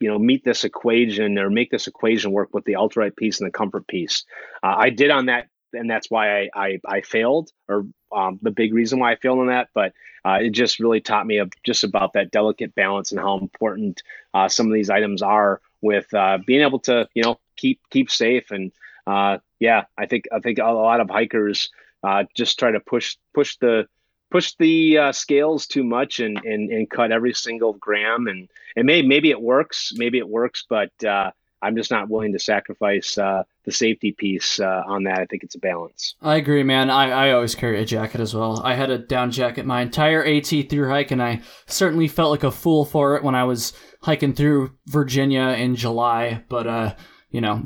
you know, meet this equation or make this equation work with the ultralight piece and the comfort piece. Uh, I did on that. And that's why I, I, I failed, or um, the big reason why I failed on that. But uh, it just really taught me of just about that delicate balance and how important uh, some of these items are with uh, being able to, you know, keep keep safe. And uh, yeah, I think I think a lot of hikers uh, just try to push push the push the uh, scales too much and, and and cut every single gram. And and may, maybe it works, maybe it works, but uh, I'm just not willing to sacrifice uh, the safety piece uh, on that. I think it's a balance. I agree, man. I, I always carry a jacket as well. I had a down jacket my entire AT through hike, and I certainly felt like a fool for it when I was hiking through Virginia in July. But, uh, you know,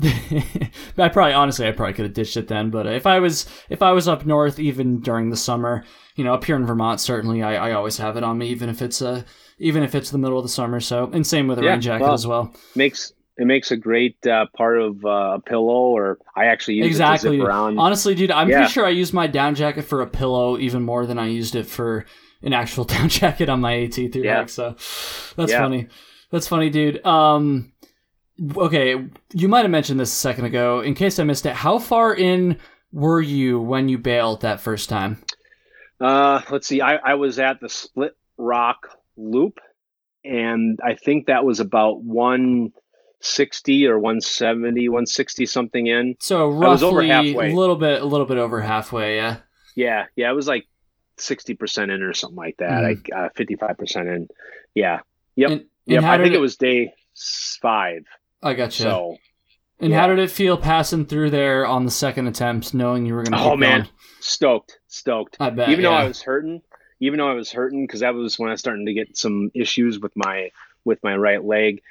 I probably, honestly, I probably could have ditched it then. But if I was, if I was up north, even during the summer, you know, up here in Vermont, certainly I, I always have it on me, even if it's a, even if it's the middle of the summer. So, and same with a yeah, rain jacket well, as well. Makes It makes a great uh, part of uh, a pillow, or I actually use exactly. it to zip around. Honestly, dude, I'm yeah. pretty sure I used my down jacket for a pillow even more than I used it for an actual down jacket on my AT through yeah. hike. So that's yeah. funny. That's funny, dude. Um, okay, you might have mentioned this a second ago. In case I missed it, how far in were you when you bailed that first time? Uh, let's see. I, I was at the Split Rock Loop, and I think that was about one... sixty or one seventy, one sixty something in. So roughly I was over halfway. a little bit, a little bit over halfway. Yeah. Yeah. Yeah. It was like sixty percent in or something like that. Mm. Like uh, fifty-five percent in. Yeah. Yep. And, yep. And I think it... it was day five. I gotcha. So, and yeah. how did it feel passing through there on the second attempt, knowing you were going to, oh keep man, going? stoked, stoked. I bet. Even yeah. though I was hurting, even though I was hurting, cause that was when I was starting to get some issues with my, with my right leg.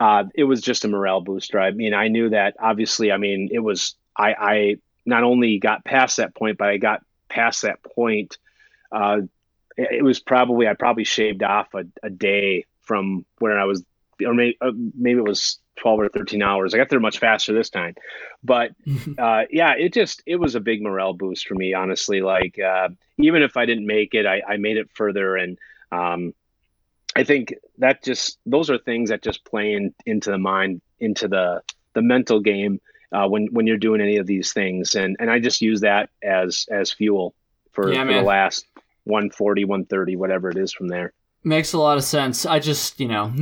Uh, it was just a morale booster. I mean, I knew that obviously, I mean, it was, I, I not only got past that point, but I got past that point. Uh, it, it was probably, I probably shaved off a, a day from where I was, or maybe, uh, maybe it was twelve or thirteen hours. I got there much faster this time, but uh, yeah, it just, it was a big morale boost for me, honestly. Like uh, even if I didn't make it, I, I made it further. And um, I think that just, those are things that just play in, into the mind, into the, the mental game uh, when, when you're doing any of these things. And, and I just use that as, as fuel for, yeah, for the last one forty, one thirty, whatever it is from there. Makes a lot of sense. I just, you know,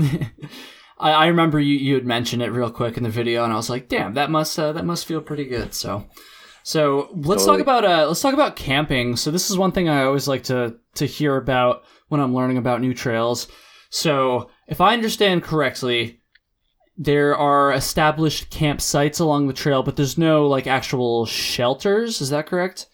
I, I remember you, you had mentioned it real quick in the video and I was like, damn, that must, uh, that must feel pretty good. So, so let's totally. talk about, uh, let's talk about camping. So this is one thing I always like to, to hear about when I'm learning about new trails. So if I understand correctly, there are established campsites along the trail, but there's no like actual shelters. Is that correct?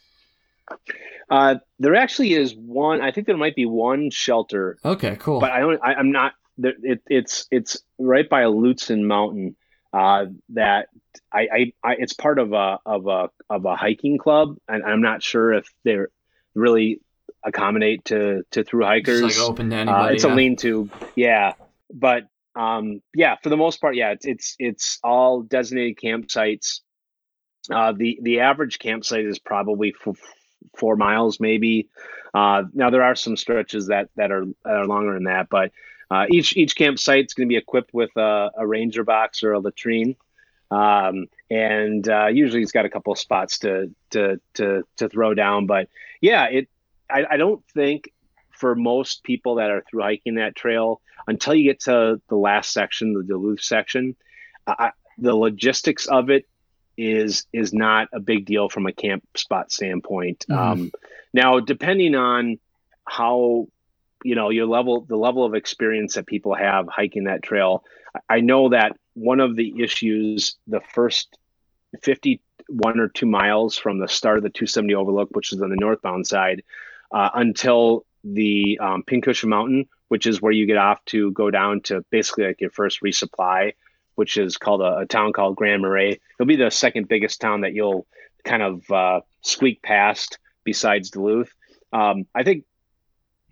Uh, there actually is one. I think there might be one shelter. Okay, cool. But I don't, I, I'm not, it, it's, it's right by a Lutsen mountain uh, that I, I, I, it's part of a, of a, of a hiking club. And I'm not sure if they're really accommodate to to thru hikers. It's like open to anybody. Uh, it's yeah. a lean-to, yeah. But um, yeah, for the most part, yeah, it's it's it's all designated campsites. Uh, the the average campsite is probably f- four miles, maybe. Uh, now there are some stretches that that are are longer than that, but uh, each each campsite is going to be equipped with a, a ranger box or a latrine, um, and uh, usually it's got a couple of spots to to to to throw down. But yeah, it. I, I don't think for most people that are through hiking that trail, until you get to the last section, the Duluth section, I, the logistics of it is is not a big deal from a camp spot standpoint. Mm. Um, now, depending on how, you know, your level, the level of experience that people have hiking that trail, I know that one of the issues, the first fifty-one or two miles from the start of the two seventy overlook, which is on the northbound side, Uh, until the um, Pincushion Mountain, which is where you get off to go down to basically like your first resupply, which is called a, a town called Grand Marais. It'll be the second biggest town that you'll kind of uh, squeak past besides Duluth. Um, I think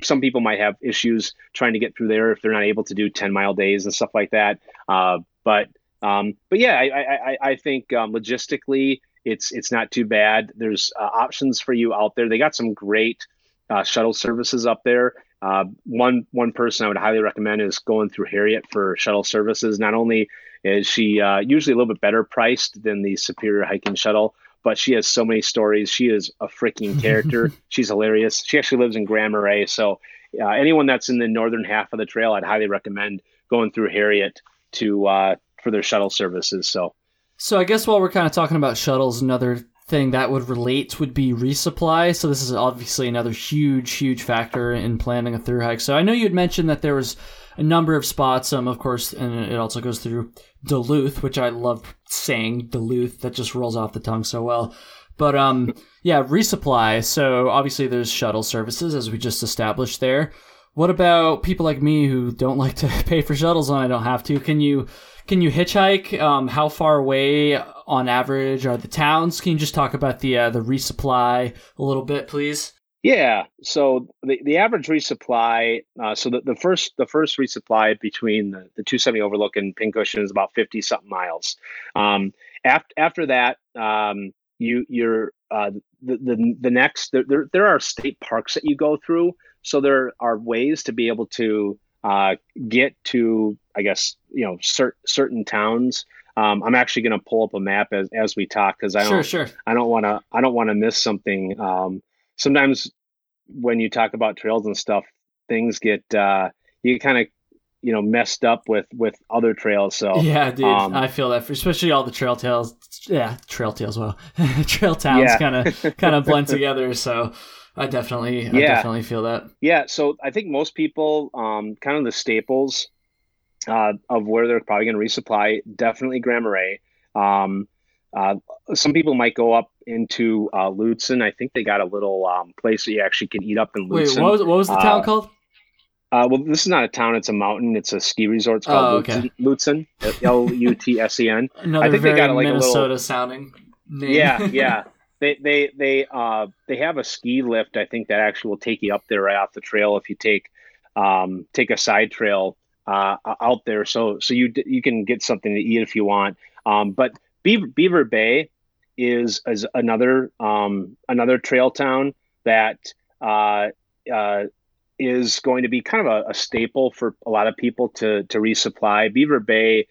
some people might have issues trying to get through there if they're not able to do ten mile days and stuff like that. Uh, but um, but yeah, I, I, I think um, logistically it's it's not too bad. There's uh, options for you out there. They got some great uh, shuttle services up there. Uh, one one person I would highly recommend is going through Harriet for shuttle services. Not only is she uh, usually a little bit better priced than the Superior Hiking Shuttle, but she has so many stories. She is a freaking character. She's hilarious. She actually lives in Grand Marais. So uh, anyone that's in the northern half of the trail, I'd highly recommend going through Harriet to uh, for their shuttle services. So, so I guess while we're kind of talking about shuttles, another thing that would relate would be resupply. So this is obviously another huge, huge factor in planning a thru hike. So I know you had mentioned that there was a number of spots, um, of course, and it also goes through Duluth, which I love saying Duluth. That just rolls off the tongue so well. But um, yeah, resupply. So obviously there's shuttle services, as we just established there. What about people like me who don't like to pay for shuttles and I don't have to? Can you can you hitchhike? Um, how far away on average are the towns? Can you just talk about the uh, the resupply a little bit, please? Yeah. So the, the average resupply, uh, so the, the first the first resupply between the, the two seventy overlook and Pincushion is about fifty something miles. Um, after after that, um, you you're uh, the, the the next there, there there are state parks that you go through. So there are ways to be able to uh, get to, I guess, you know, cert- certain towns. Um, I'm actually going to pull up a map as, as we talk because I don't, sure, sure. I don't want to, I don't want to miss something. Um, sometimes when you talk about trails and stuff, things get uh, you kind of, you know, messed up with, with other trails. So yeah, dude, um, I feel that for, especially all the trail tales. Yeah, trail tales. Well, trail towns kind of kind of blend together. So. I definitely, I yeah. definitely feel that. Yeah. So I think most people, um, kind of the staples, uh, of where they're probably going to resupply, definitely Grand Marais. Um, uh, some people might go up into, uh, Lutsen. I think they got a little, um, place that you actually can eat up in Lutsen. Wait, what was, what was the town uh, called? Uh, well, this is not a town. It's a mountain. It's a ski resort. It's called oh, okay. Lutsen, L U T S E N. Another I think very they got like Minnesota a little sounding name. Yeah. Yeah. They they they uh they have a ski lift, I think, that actually will take you up there right off the trail if you take um take a side trail uh out there. So so you you can get something to eat if you want. Um, but Beaver, Beaver Bay is is another um another trail town that uh uh is going to be kind of a, a staple for a lot of people to to resupply. Beaver Bay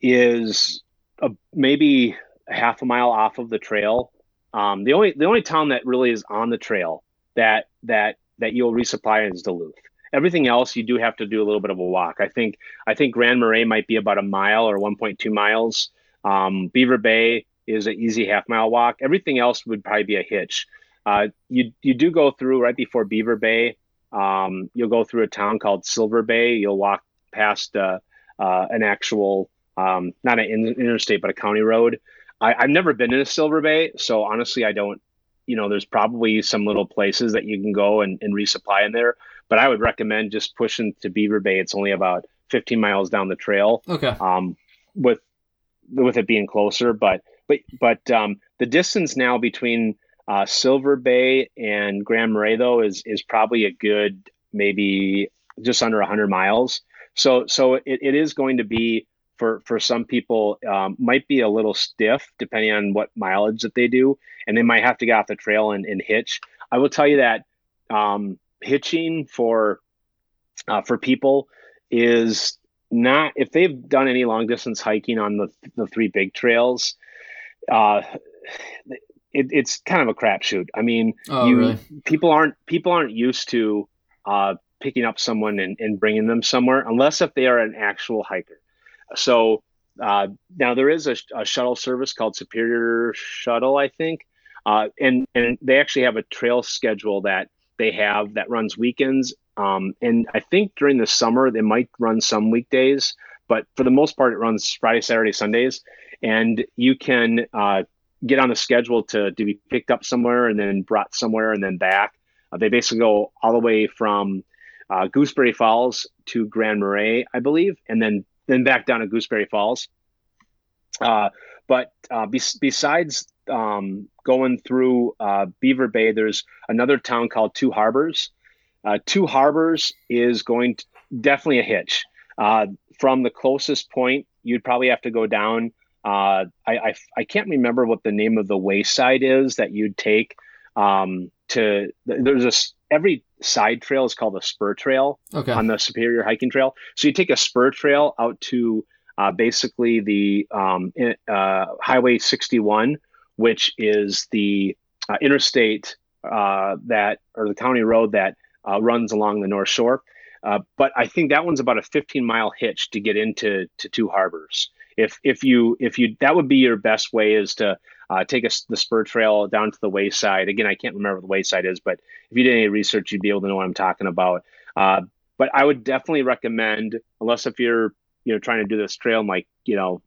is a, maybe half a mile off of the trail. Um, the only the only town that really is on the trail that that that you'll resupply is Duluth. Everything else you do have to do a little bit of a walk. I think I think Grand Marais might be about a mile or one point two miles. Um, Beaver Bay is an easy half mile walk. Everything else would probably be a hitch. Uh, you you do go through right before Beaver Bay. Um, you'll go through a town called Silver Bay. You'll walk past uh, uh, an actual um, not an interstate but a county road. I, I've never been in a Silver Bay, so honestly, I don't, you know, there's probably some little places that you can go and, and resupply in there, but I would recommend just pushing to Beaver Bay. It's only about fifteen miles down the trail. Okay. Um, with, with it being closer, but, but, but, um, the distance now between, uh, Silver Bay and Grand Marais though is, is probably a good, maybe just under a hundred miles. So, so it, it is going to be, For, for some people, um, might be a little stiff depending on what mileage that they do, and they might have to get off the trail and, and hitch. I will tell you that um, hitching for uh, for people is not, if they've done any long distance hiking on the the three big trails, uh, it, it's kind of a crapshoot. I mean, oh, you, really? people aren't people aren't used to uh, picking up someone and, and bringing them somewhere unless if they are an actual hiker. So uh, now there is a, a shuttle service called Superior Shuttle, I think. Uh, and, and they actually have a trail schedule that they have that runs weekends. Um, and I think during the summer, they might run some weekdays, but for the most part, it runs Friday, Saturday, Sundays. And you can uh, get on the schedule to, to be picked up somewhere and then brought somewhere and then back. Uh, they basically go all the way from uh, Gooseberry Falls to Grand Marais, I believe, and then then back down to Gooseberry Falls. Uh, but uh, be- besides um, going through uh, Beaver Bay, there's another town called Two Harbors. Uh, Two Harbors is going to, definitely a hitch. Uh, from the closest point, you'd probably have to go down. Uh, I, I, I can't remember what the name of the wayside is that you'd take um, to. There's a every side trail is called a spur trail okay. on the Superior Hiking Trail. So you take a spur trail out to uh, basically the um, uh, Highway sixty-one, which is the uh, interstate uh, that or the county road that uh, runs along the North Shore. Uh, but I think that one's about a fifteen mile hitch to get into to Two Harbors. If if you if you that would be your best way is to uh, take a, the spur trail down to the wayside. Again, I can't remember what the wayside is, but if you did any research, you'd be able to know what I'm talking about. Uh, but I would definitely recommend, unless if you're you know trying to do this trail in like you know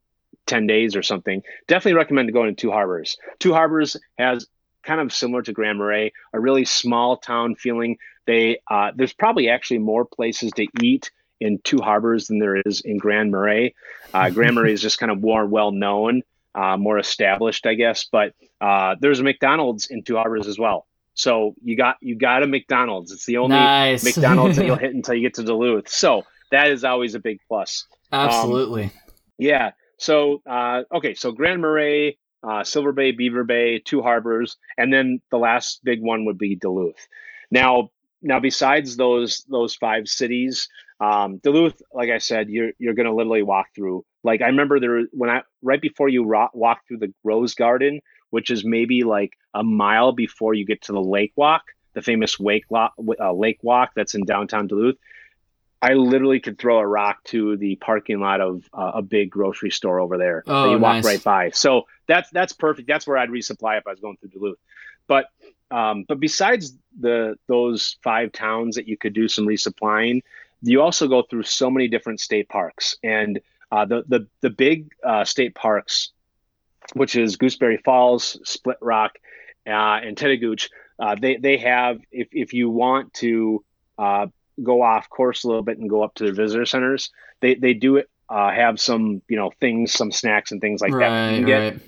ten days or something, definitely recommend going to Two Harbors. Two Harbors has kind of similar to Grand Marais, a really small town feeling. They uh, there's probably actually more places to eat in Two Harbors than there is in Grand Marais. Uh, Grand Marais is just kind of more well-known, uh, more established, I guess. But uh, there's a McDonald's in Two Harbors as well. So you got you got a McDonald's. It's the only nice. McDonald's that you'll hit until you get to Duluth. So that is always a big plus. Absolutely. Um, yeah. So, uh, okay, so Grand Marais, uh, Silver Bay, Beaver Bay, Two Harbors, and then the last big one would be Duluth. Now, now besides those those five cities, um, Duluth, like I said, you're you're going to literally walk through. Like I remember there when I right before you ro- walk through the Rose Garden, which is maybe like a mile before you get to the Lake Walk, the famous Wake Lo- uh, Lake Walk that's in downtown Duluth. I literally could throw a rock to the parking lot of uh, a big grocery store over there. Oh, you walk nice. Right by. So that's that's perfect. That's where I'd resupply if I was going through Duluth. But um, but besides the those five towns that you could do some resupplying, you also go through so many different state parks. And uh, the the the big uh, state parks, which is Gooseberry Falls, Split Rock, uh, and Tedagooch, uh, they they have if if you want to uh, go off course a little bit and go up to their visitor centers, they they do it uh, have some you know things, some snacks and things like right, that you can get. Right.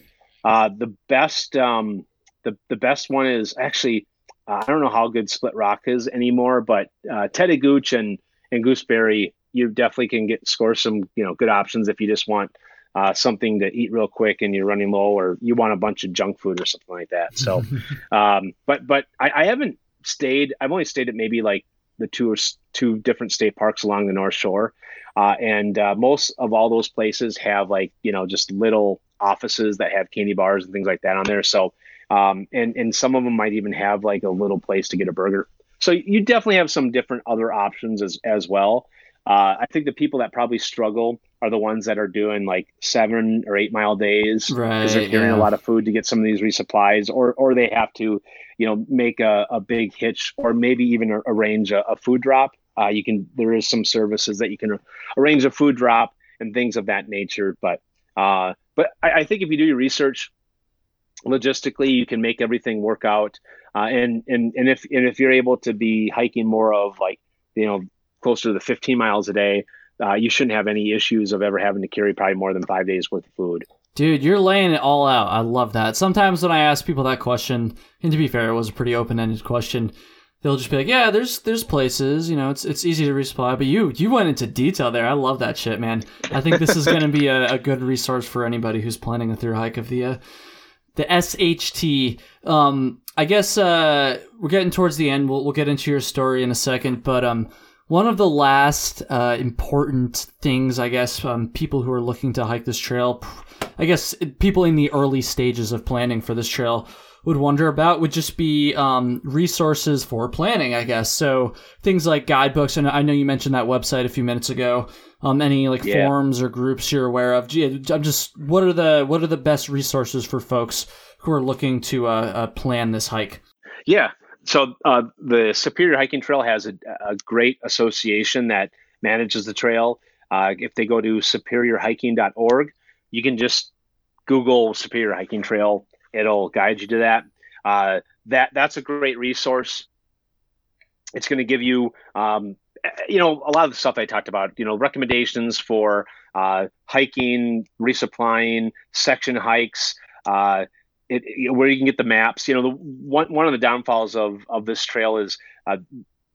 Uh, the best um, the the best one is actually uh, I don't know how good Split Rock is anymore, but uh, Tedagooch and And Gooseberry, you definitely can get score some, you know, good options if you just want uh, something to eat real quick and you're running low, or you want a bunch of junk food or something like that. So, um, but but I, I haven't stayed. I've only stayed at maybe like the two or two different state parks along the North Shore, uh, and uh, most of all those places have like you know just little offices that have candy bars and things like that on there. So, um, and and some of them might even have like a little place to get a burger. So you definitely have some different other options as, as well. Uh, I think the people that probably struggle are the ones that are doing like seven or eight mile days because right, they're carrying yeah. a lot of food to get some of these resupplies, or or they have to, you know, make a, a big hitch or maybe even a, arrange a, a food drop. Uh, you can there is some services that you can arrange a food drop and things of that nature. But uh, but I, I think if you do your research logistically, you can make everything work out. Uh, and, and, and if, and if you're able to be hiking more of like, you know, closer to the fifteen miles a day, uh, you shouldn't have any issues of ever having to carry probably more than five days worth of food. Dude, you're laying it all out. I love that. Sometimes when I ask people that question, and to be fair, it was a pretty open-ended question, they'll just be like, yeah, there's, there's places, you know, it's, it's easy to resupply, but you, you went into detail there. I love that shit, man. I think this is going to be a, a good resource for anybody who's planning a through hike of the, uh, the S H T. Um, I guess uh, we're getting towards the end. We'll we'll get into your story in a second, but um, one of the last uh, important things, I guess, um, people who are looking to hike this trail, I guess people in the early stages of planning for this trail would wonder about would just be um, resources for planning, I guess. So things like guidebooks, and I know you mentioned that website a few minutes ago. Um, any like yeah. forums or groups you're aware of? Gee, I'm just what are the what are the best resources for folks who are looking to uh, uh, plan this hike? Yeah. So uh, the Superior Hiking Trail has a, a great association that manages the trail. Uh, if they go to superior hiking dot org, you can just Google Superior Hiking Trail. It'll guide you to that. Uh, that that's a great resource. It's going to give you, um, you know, a lot of the stuff I talked about, you know, recommendations for uh, hiking, resupplying, section hikes, uh, it, it, where you can get the maps. You know, the, one one of the downfalls of of this trail is uh,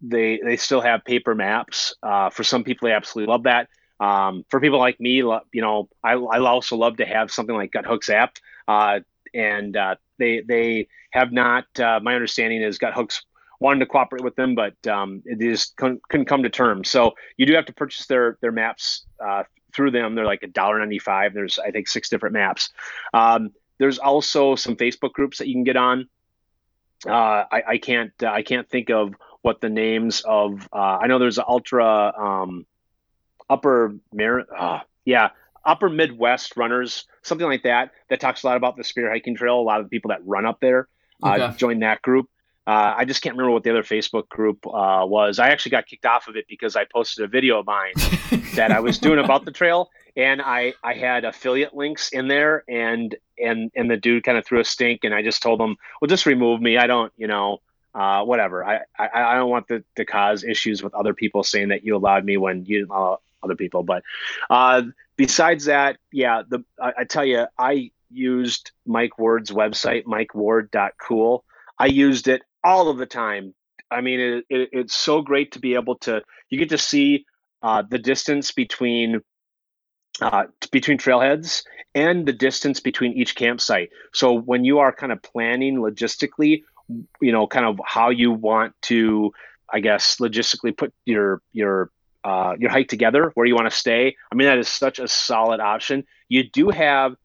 they they still have paper maps. Uh, for some people, they absolutely love that. Um, for people like me, you know, I, I also love to have something like Gut Hooks app, uh, and uh, they they have not. Uh, my understanding is Gut Hooks wanted to cooperate with them, but um, it just couldn't, couldn't come to terms. So you do have to purchase their their maps uh, through them. They're like a dollar ninety-five. There's, I think, six different maps. Um, there's also some Facebook groups that you can get on. Uh, I, I can't uh, I can't think of what the names of. Uh, I know there's an ultra um, upper Mar- uh, yeah upper Midwest runners, something like that. That talks a lot about the Spear Hiking Trail. A lot of the people that run up there uh, okay. join that group. Uh, I just can't remember what the other Facebook group uh, was. I actually got kicked off of it because I posted a video of mine that I was doing about the trail, and I, I had affiliate links in there, and and and the dude kind of threw a stink, and I just told him, well, just remove me. I don't, you know, uh, whatever. I, I, I don't want to, to cause issues with other people saying that you allowed me when you didn't allow other people. But uh, besides that, yeah, the I, I tell you, I used Mike Ward's website, mike ward dot cool. I used it all of the time. I mean, it, it, it's so great to be able to, you get to see uh, the distance between uh, between trailheads and the distance between each campsite. So when you are kind of planning logistically, you know, kind of how you want to, I guess, logistically put your your uh, your hike together, where you want to stay. I mean, that is such a solid option. You do have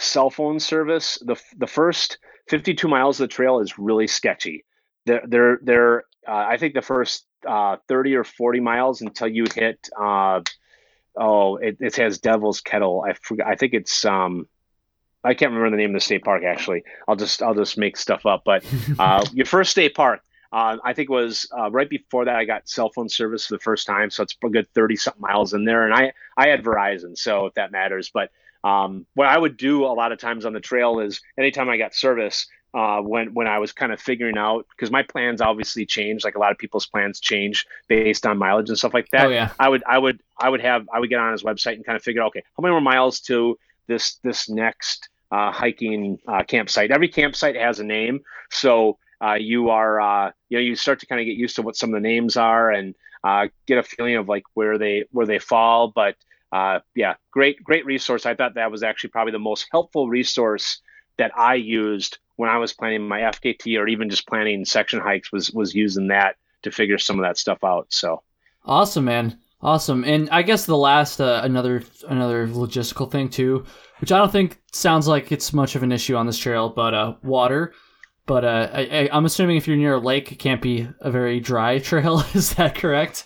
cell phone service. The the first fifty-two miles of the trail is really sketchy. They're, they're, they're uh, I think the first uh, thirty or forty miles until you hit, uh, oh, it, it has Devil's Kettle. I forgot. I think it's, um, I can't remember the name of the state park, actually. I'll just, I'll just make stuff up. But uh, your first state park, uh, I think was uh, right before that I got cell phone service for the first time. So it's a good thirty something miles in there. And I, I had Verizon, so if that matters. But Um, what I would do a lot of times on the trail is anytime I got service, uh, when, when I was kind of figuring out, cause my plans obviously change. Like a lot of people's plans change based on mileage and stuff like that. Oh, yeah. I would, I would, I would have, I would get on his website and kind of figure out, okay, how many more miles to this, this next, uh, hiking, uh, campsite. Every campsite has a name. So, uh, you are, uh, you know, you start to kind of get used to what some of the names are and, uh, get a feeling of like where they, where they fall. But, Uh, yeah, great, great resource. I thought that was actually probably the most helpful resource that I used when I was planning my F K T or even just planning section hikes was, was using that to figure some of that stuff out. So awesome, man. Awesome. And I guess the last, uh, another, another logistical thing too, which I don't think sounds like it's much of an issue on this trail, but, uh, water, but, uh, I, I, I'm assuming if you're near a lake, it can't be a very dry trail. Is that correct?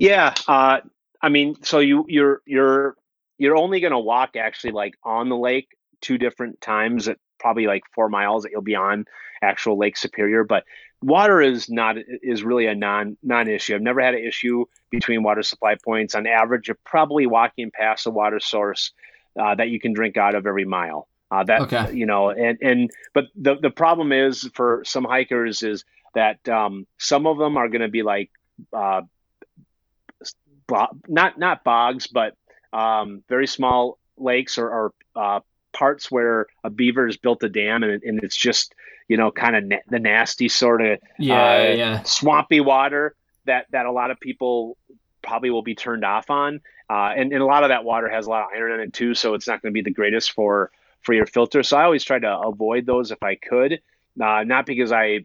Yeah. Uh, I mean, so you, you're, you're, you're only going to walk actually like on the lake two different times at probably like four miles that you'll be on actual Lake Superior, but water is not, is really a non, non issue. I've never had an issue between water supply points. On average, you're probably walking past a water source uh, that you can drink out of every mile. Uh, that, okay. you know, and, and, but the, the problem is for some hikers is that um, some of them are going to be like, uh, not not bogs, but um, very small lakes or, or uh, parts where a beaver has built a dam, and, and it's just, you know, kind of na- the nasty sort of yeah, uh, yeah. swampy water that, that a lot of people probably will be turned off on. Uh, and, and a lot of that water has a lot of iron in it too, so it's not going to be the greatest for, for your filter. So I always try to avoid those if I could, uh, not because I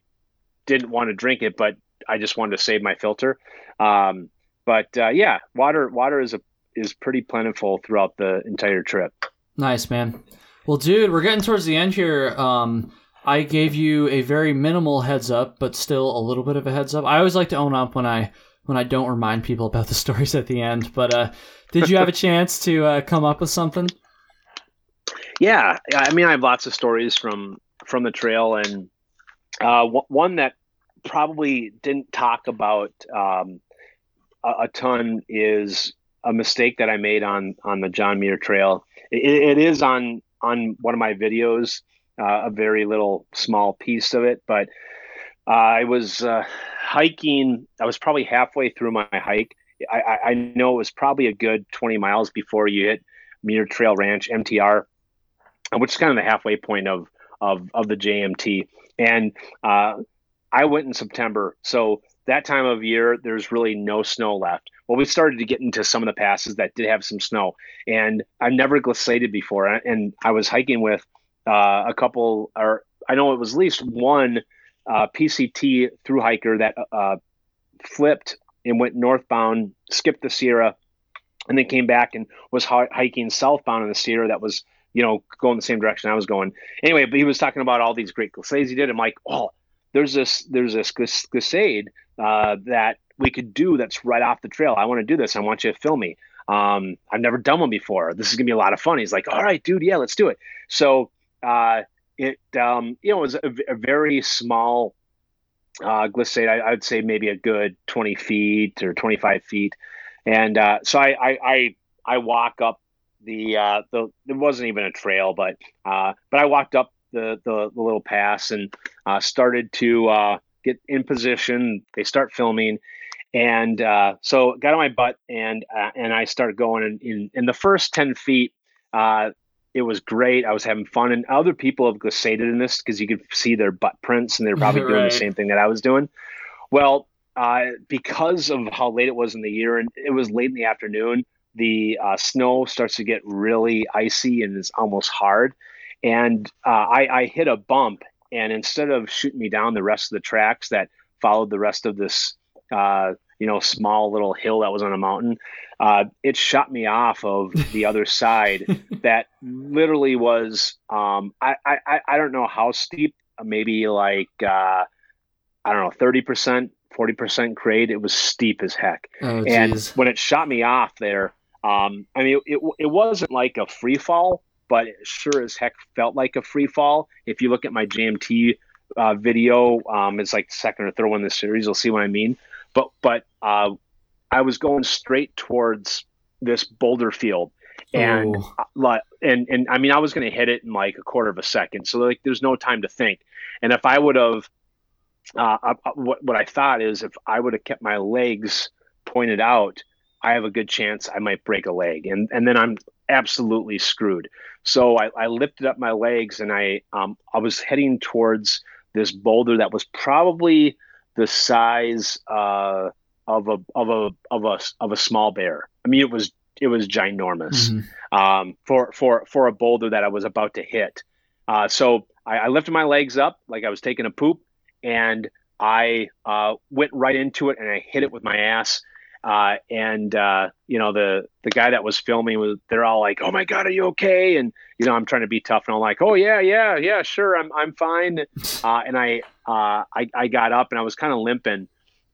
didn't want to drink it, but I just wanted to save my filter. Um, But uh, yeah, water water is a is pretty plentiful throughout the entire trip. Nice, man. Well, dude, we're getting towards the end here. Um, I gave you a very minimal heads up, but still a little bit of a heads up. I always like to own up when I when I don't remind people about the stories at the end. But uh, did you have a chance to uh, come up with something? Yeah, I mean, I have lots of stories from from the trail, and uh, one that probably didn't talk about. Um, a ton is a mistake that I made on, on the John Muir Trail. It, it is on, on one of my videos, uh, a very little small piece of it, but I was uh, hiking. I was probably halfway through my hike. I, I, I know it was probably a good twenty miles before you hit Muir Trail Ranch, M T R, which is kind of the halfway point of of, of the J M T. And uh, I went in September, so that time of year, there's really no snow left. Well, we started to get into some of the passes that did have some snow, and I've never glissaded before. And I was hiking with uh, a couple, or I know it was at least one uh, P C T through hiker that uh, flipped and went northbound, skipped the Sierra, and then came back and was h- hiking southbound in the Sierra that was, you know, going the same direction I was going. Anyway, but he was talking about all these great glissades he did. I'm like, oh, there's this there's this glissade uh, that we could do that's right off the trail. I want to do this. I want you to film me. Um, I've never done one before. This is going to be a lot of fun. He's like, all right, dude, yeah, let's do it. So uh, it, um, you know, it was a, a very small uh, glissade. I, I would say maybe a good twenty feet or twenty-five feet. And uh, so I, I, I, I walk up the, uh, the, it wasn't even a trail, but, uh, but I walked up the, the, the little pass and uh, started to uh, get in position. They start filming. And uh, so got on my butt and, uh, and I started going in, in, in the first ten feet. Uh, it was great. I was having fun, and other people have glissaded in this because you could see their butt prints and they're probably right. doing the same thing that I was doing. Well, Uh, because of how late it was in the year, and it was late in the afternoon, the uh, snow starts to get really icy and it's almost hard. And uh, I, I hit a bump, and instead of shooting me down the rest of the tracks that followed the rest of this, uh, you know, small little hill that was on a mountain, uh, it shot me off of the other side that literally was, um, I, I, I don't know how steep, maybe like, uh, I don't know, thirty percent. forty percent grade. It was steep as heck. Oh, and when it shot me off there, um, I mean, it, it, it wasn't like a free fall, but it sure as heck felt like a free fall. If you look at my J M T uh, video, um, it's like the second or third one in the series. You'll see what I mean. But, but uh, I was going straight towards this boulder field. And, oh. and, and I mean, I was going to hit it in like a quarter of a second. So like, there's no time to think. And if I would have, Uh, I, I, what, what I thought is if I would have kept my legs pointed out, I have a good chance I might break a leg, and, and then I'm absolutely screwed. So I, I lifted up my legs, and I um I was heading towards this boulder that was probably the size uh of a of a of a of a small bear. I mean, it was it was ginormous mm-hmm. um for for for a boulder that I was about to hit. Uh, so I, I lifted my legs up like I was taking a poop. And I uh, went right into it, and I hit it with my ass. Uh, and uh, you know, the the guy that was filming was, they're all like, "Oh my God, are you okay?" And you know, I'm trying to be tough, and I'm like, "Oh yeah, yeah, yeah, sure, I'm I'm fine." Uh, and I, uh, I I got up, and I was kind of limping,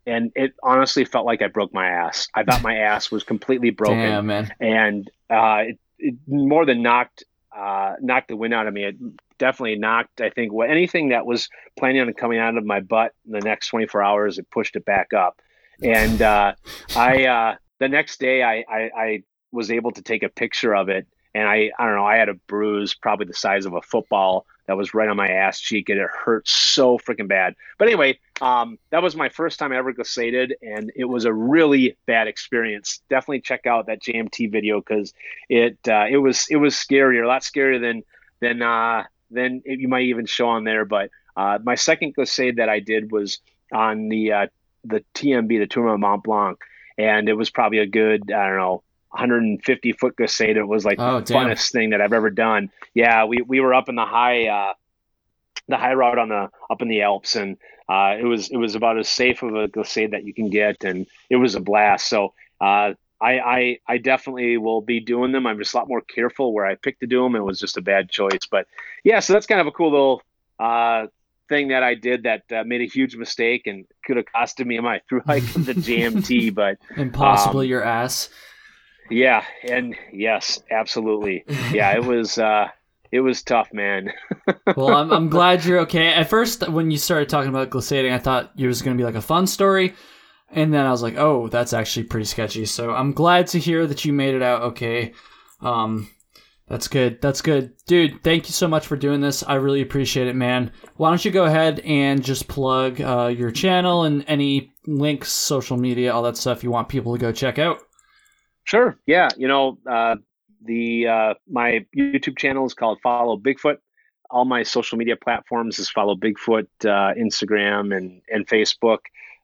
and it honestly felt like I broke my ass. I thought my ass was completely broken. Damn, man. And uh, it, it more than knocked uh, knocked the wind out of me. It, definitely knocked, I think, what anything that was planning on coming out of my butt in the next twenty-four hours, it pushed it back up. And uh, I uh, the next day I, I, I was able to take a picture of it. And I, I don't know, I had a bruise probably the size of a football that was right on my ass cheek, and it hurt so freaking bad. But anyway, um, that was my first time I ever glissaded, and it was a really bad experience. Definitely check out that J M T video because it uh, it was it was scarier, a lot scarier than than uh, then it, you might even show on there. But uh, my second glissade that I did was on the uh, the T M B, the Tour de Mont Blanc, and it was probably a good, I don't know, one hundred fifty foot glissade. It was like oh, the damn. funnest thing that I've ever done. Yeah, we, we were up in the high uh, the high route on the up in the Alps, and uh, it was it was about as safe of a glissade that you can get, and it was a blast. So uh, I, I I definitely will be doing them. I'm just a lot more careful where I picked to do them. It was just a bad choice, but yeah. So that's kind of a cool little uh, thing that I did that uh, made a huge mistake and could have costed me my through hike of the J M T, but and possibly um, your ass. Yeah, and yes, absolutely. Yeah, it was uh, it was tough, man. Well, I'm I'm glad you're okay. At first, when you started talking about glissading, I thought it was going to be like a fun story. And then I was like, oh, that's actually pretty sketchy. So I'm glad to hear that you made it out okay. Um, That's good. That's good. Dude, thank you so much for doing this. I really appreciate it, man. Why don't you go ahead and just plug uh, your channel and any links, social media, all that stuff you want people to go check out? Sure. Yeah. You know, uh, the uh, my YouTube channel is called Follow Bigfoot. All my social media platforms is Follow Bigfoot, uh, Instagram and, and Facebook.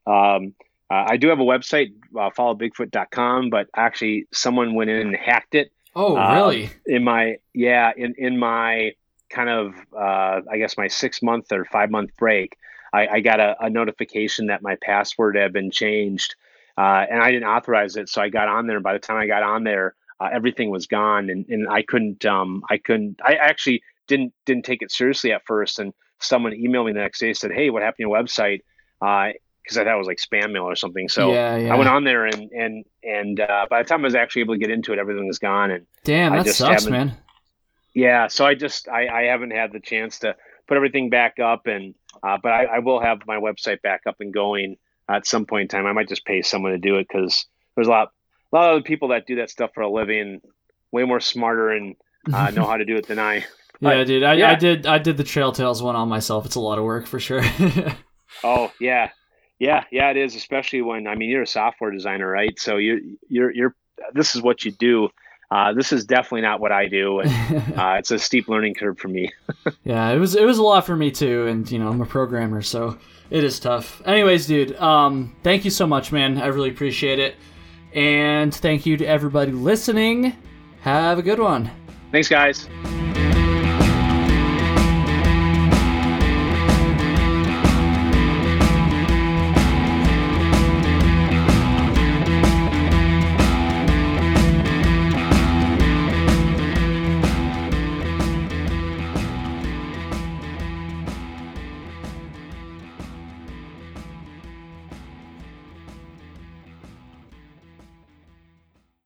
Um, uh, I do have a website, uh, follow bigfoot dot com, but actually someone went in and hacked it. Oh, really? Uh, in my, yeah, in, in my kind of, uh, I guess my six month or five month break, I, I got a, a notification that my password had been changed, uh, and I didn't authorize it. So I got on there. By the time I got on there, uh, everything was gone, and, and I couldn't, um, I couldn't, I actually didn't, didn't take it seriously at first. And someone emailed me the next day and said, "Hey, what happened to your website?" Uh, Cause I thought it was like spam mail or something. So yeah, yeah. I went on there and, and, and, uh, by the time I was actually able to get into it, everything was gone. And damn, that sucks, man. Yeah. So I just, I, I haven't had the chance to put everything back up, and, uh, but I, I will have my website back up and going at some point in time. I might just pay someone to do it, cause there's a lot, a lot of people that do that stuff for a living, way more smarter and, uh, know how to do it than I. But, yeah, dude, I, yeah. I did, I did the Trail Tales one on myself. It's a lot of work for sure. Oh yeah. Yeah, yeah, it is. Especially when, I mean, you're a software designer, right? So you, you're, you're. This is what you do. Uh, this is definitely not what I do, and uh, it's a steep learning curve for me. Yeah, it was, it was a lot for me too, and you know, I'm a programmer, so it is tough. Anyways, dude, um, thank you so much, man. I really appreciate it, and thank you to everybody listening. Have a good one. Thanks, guys.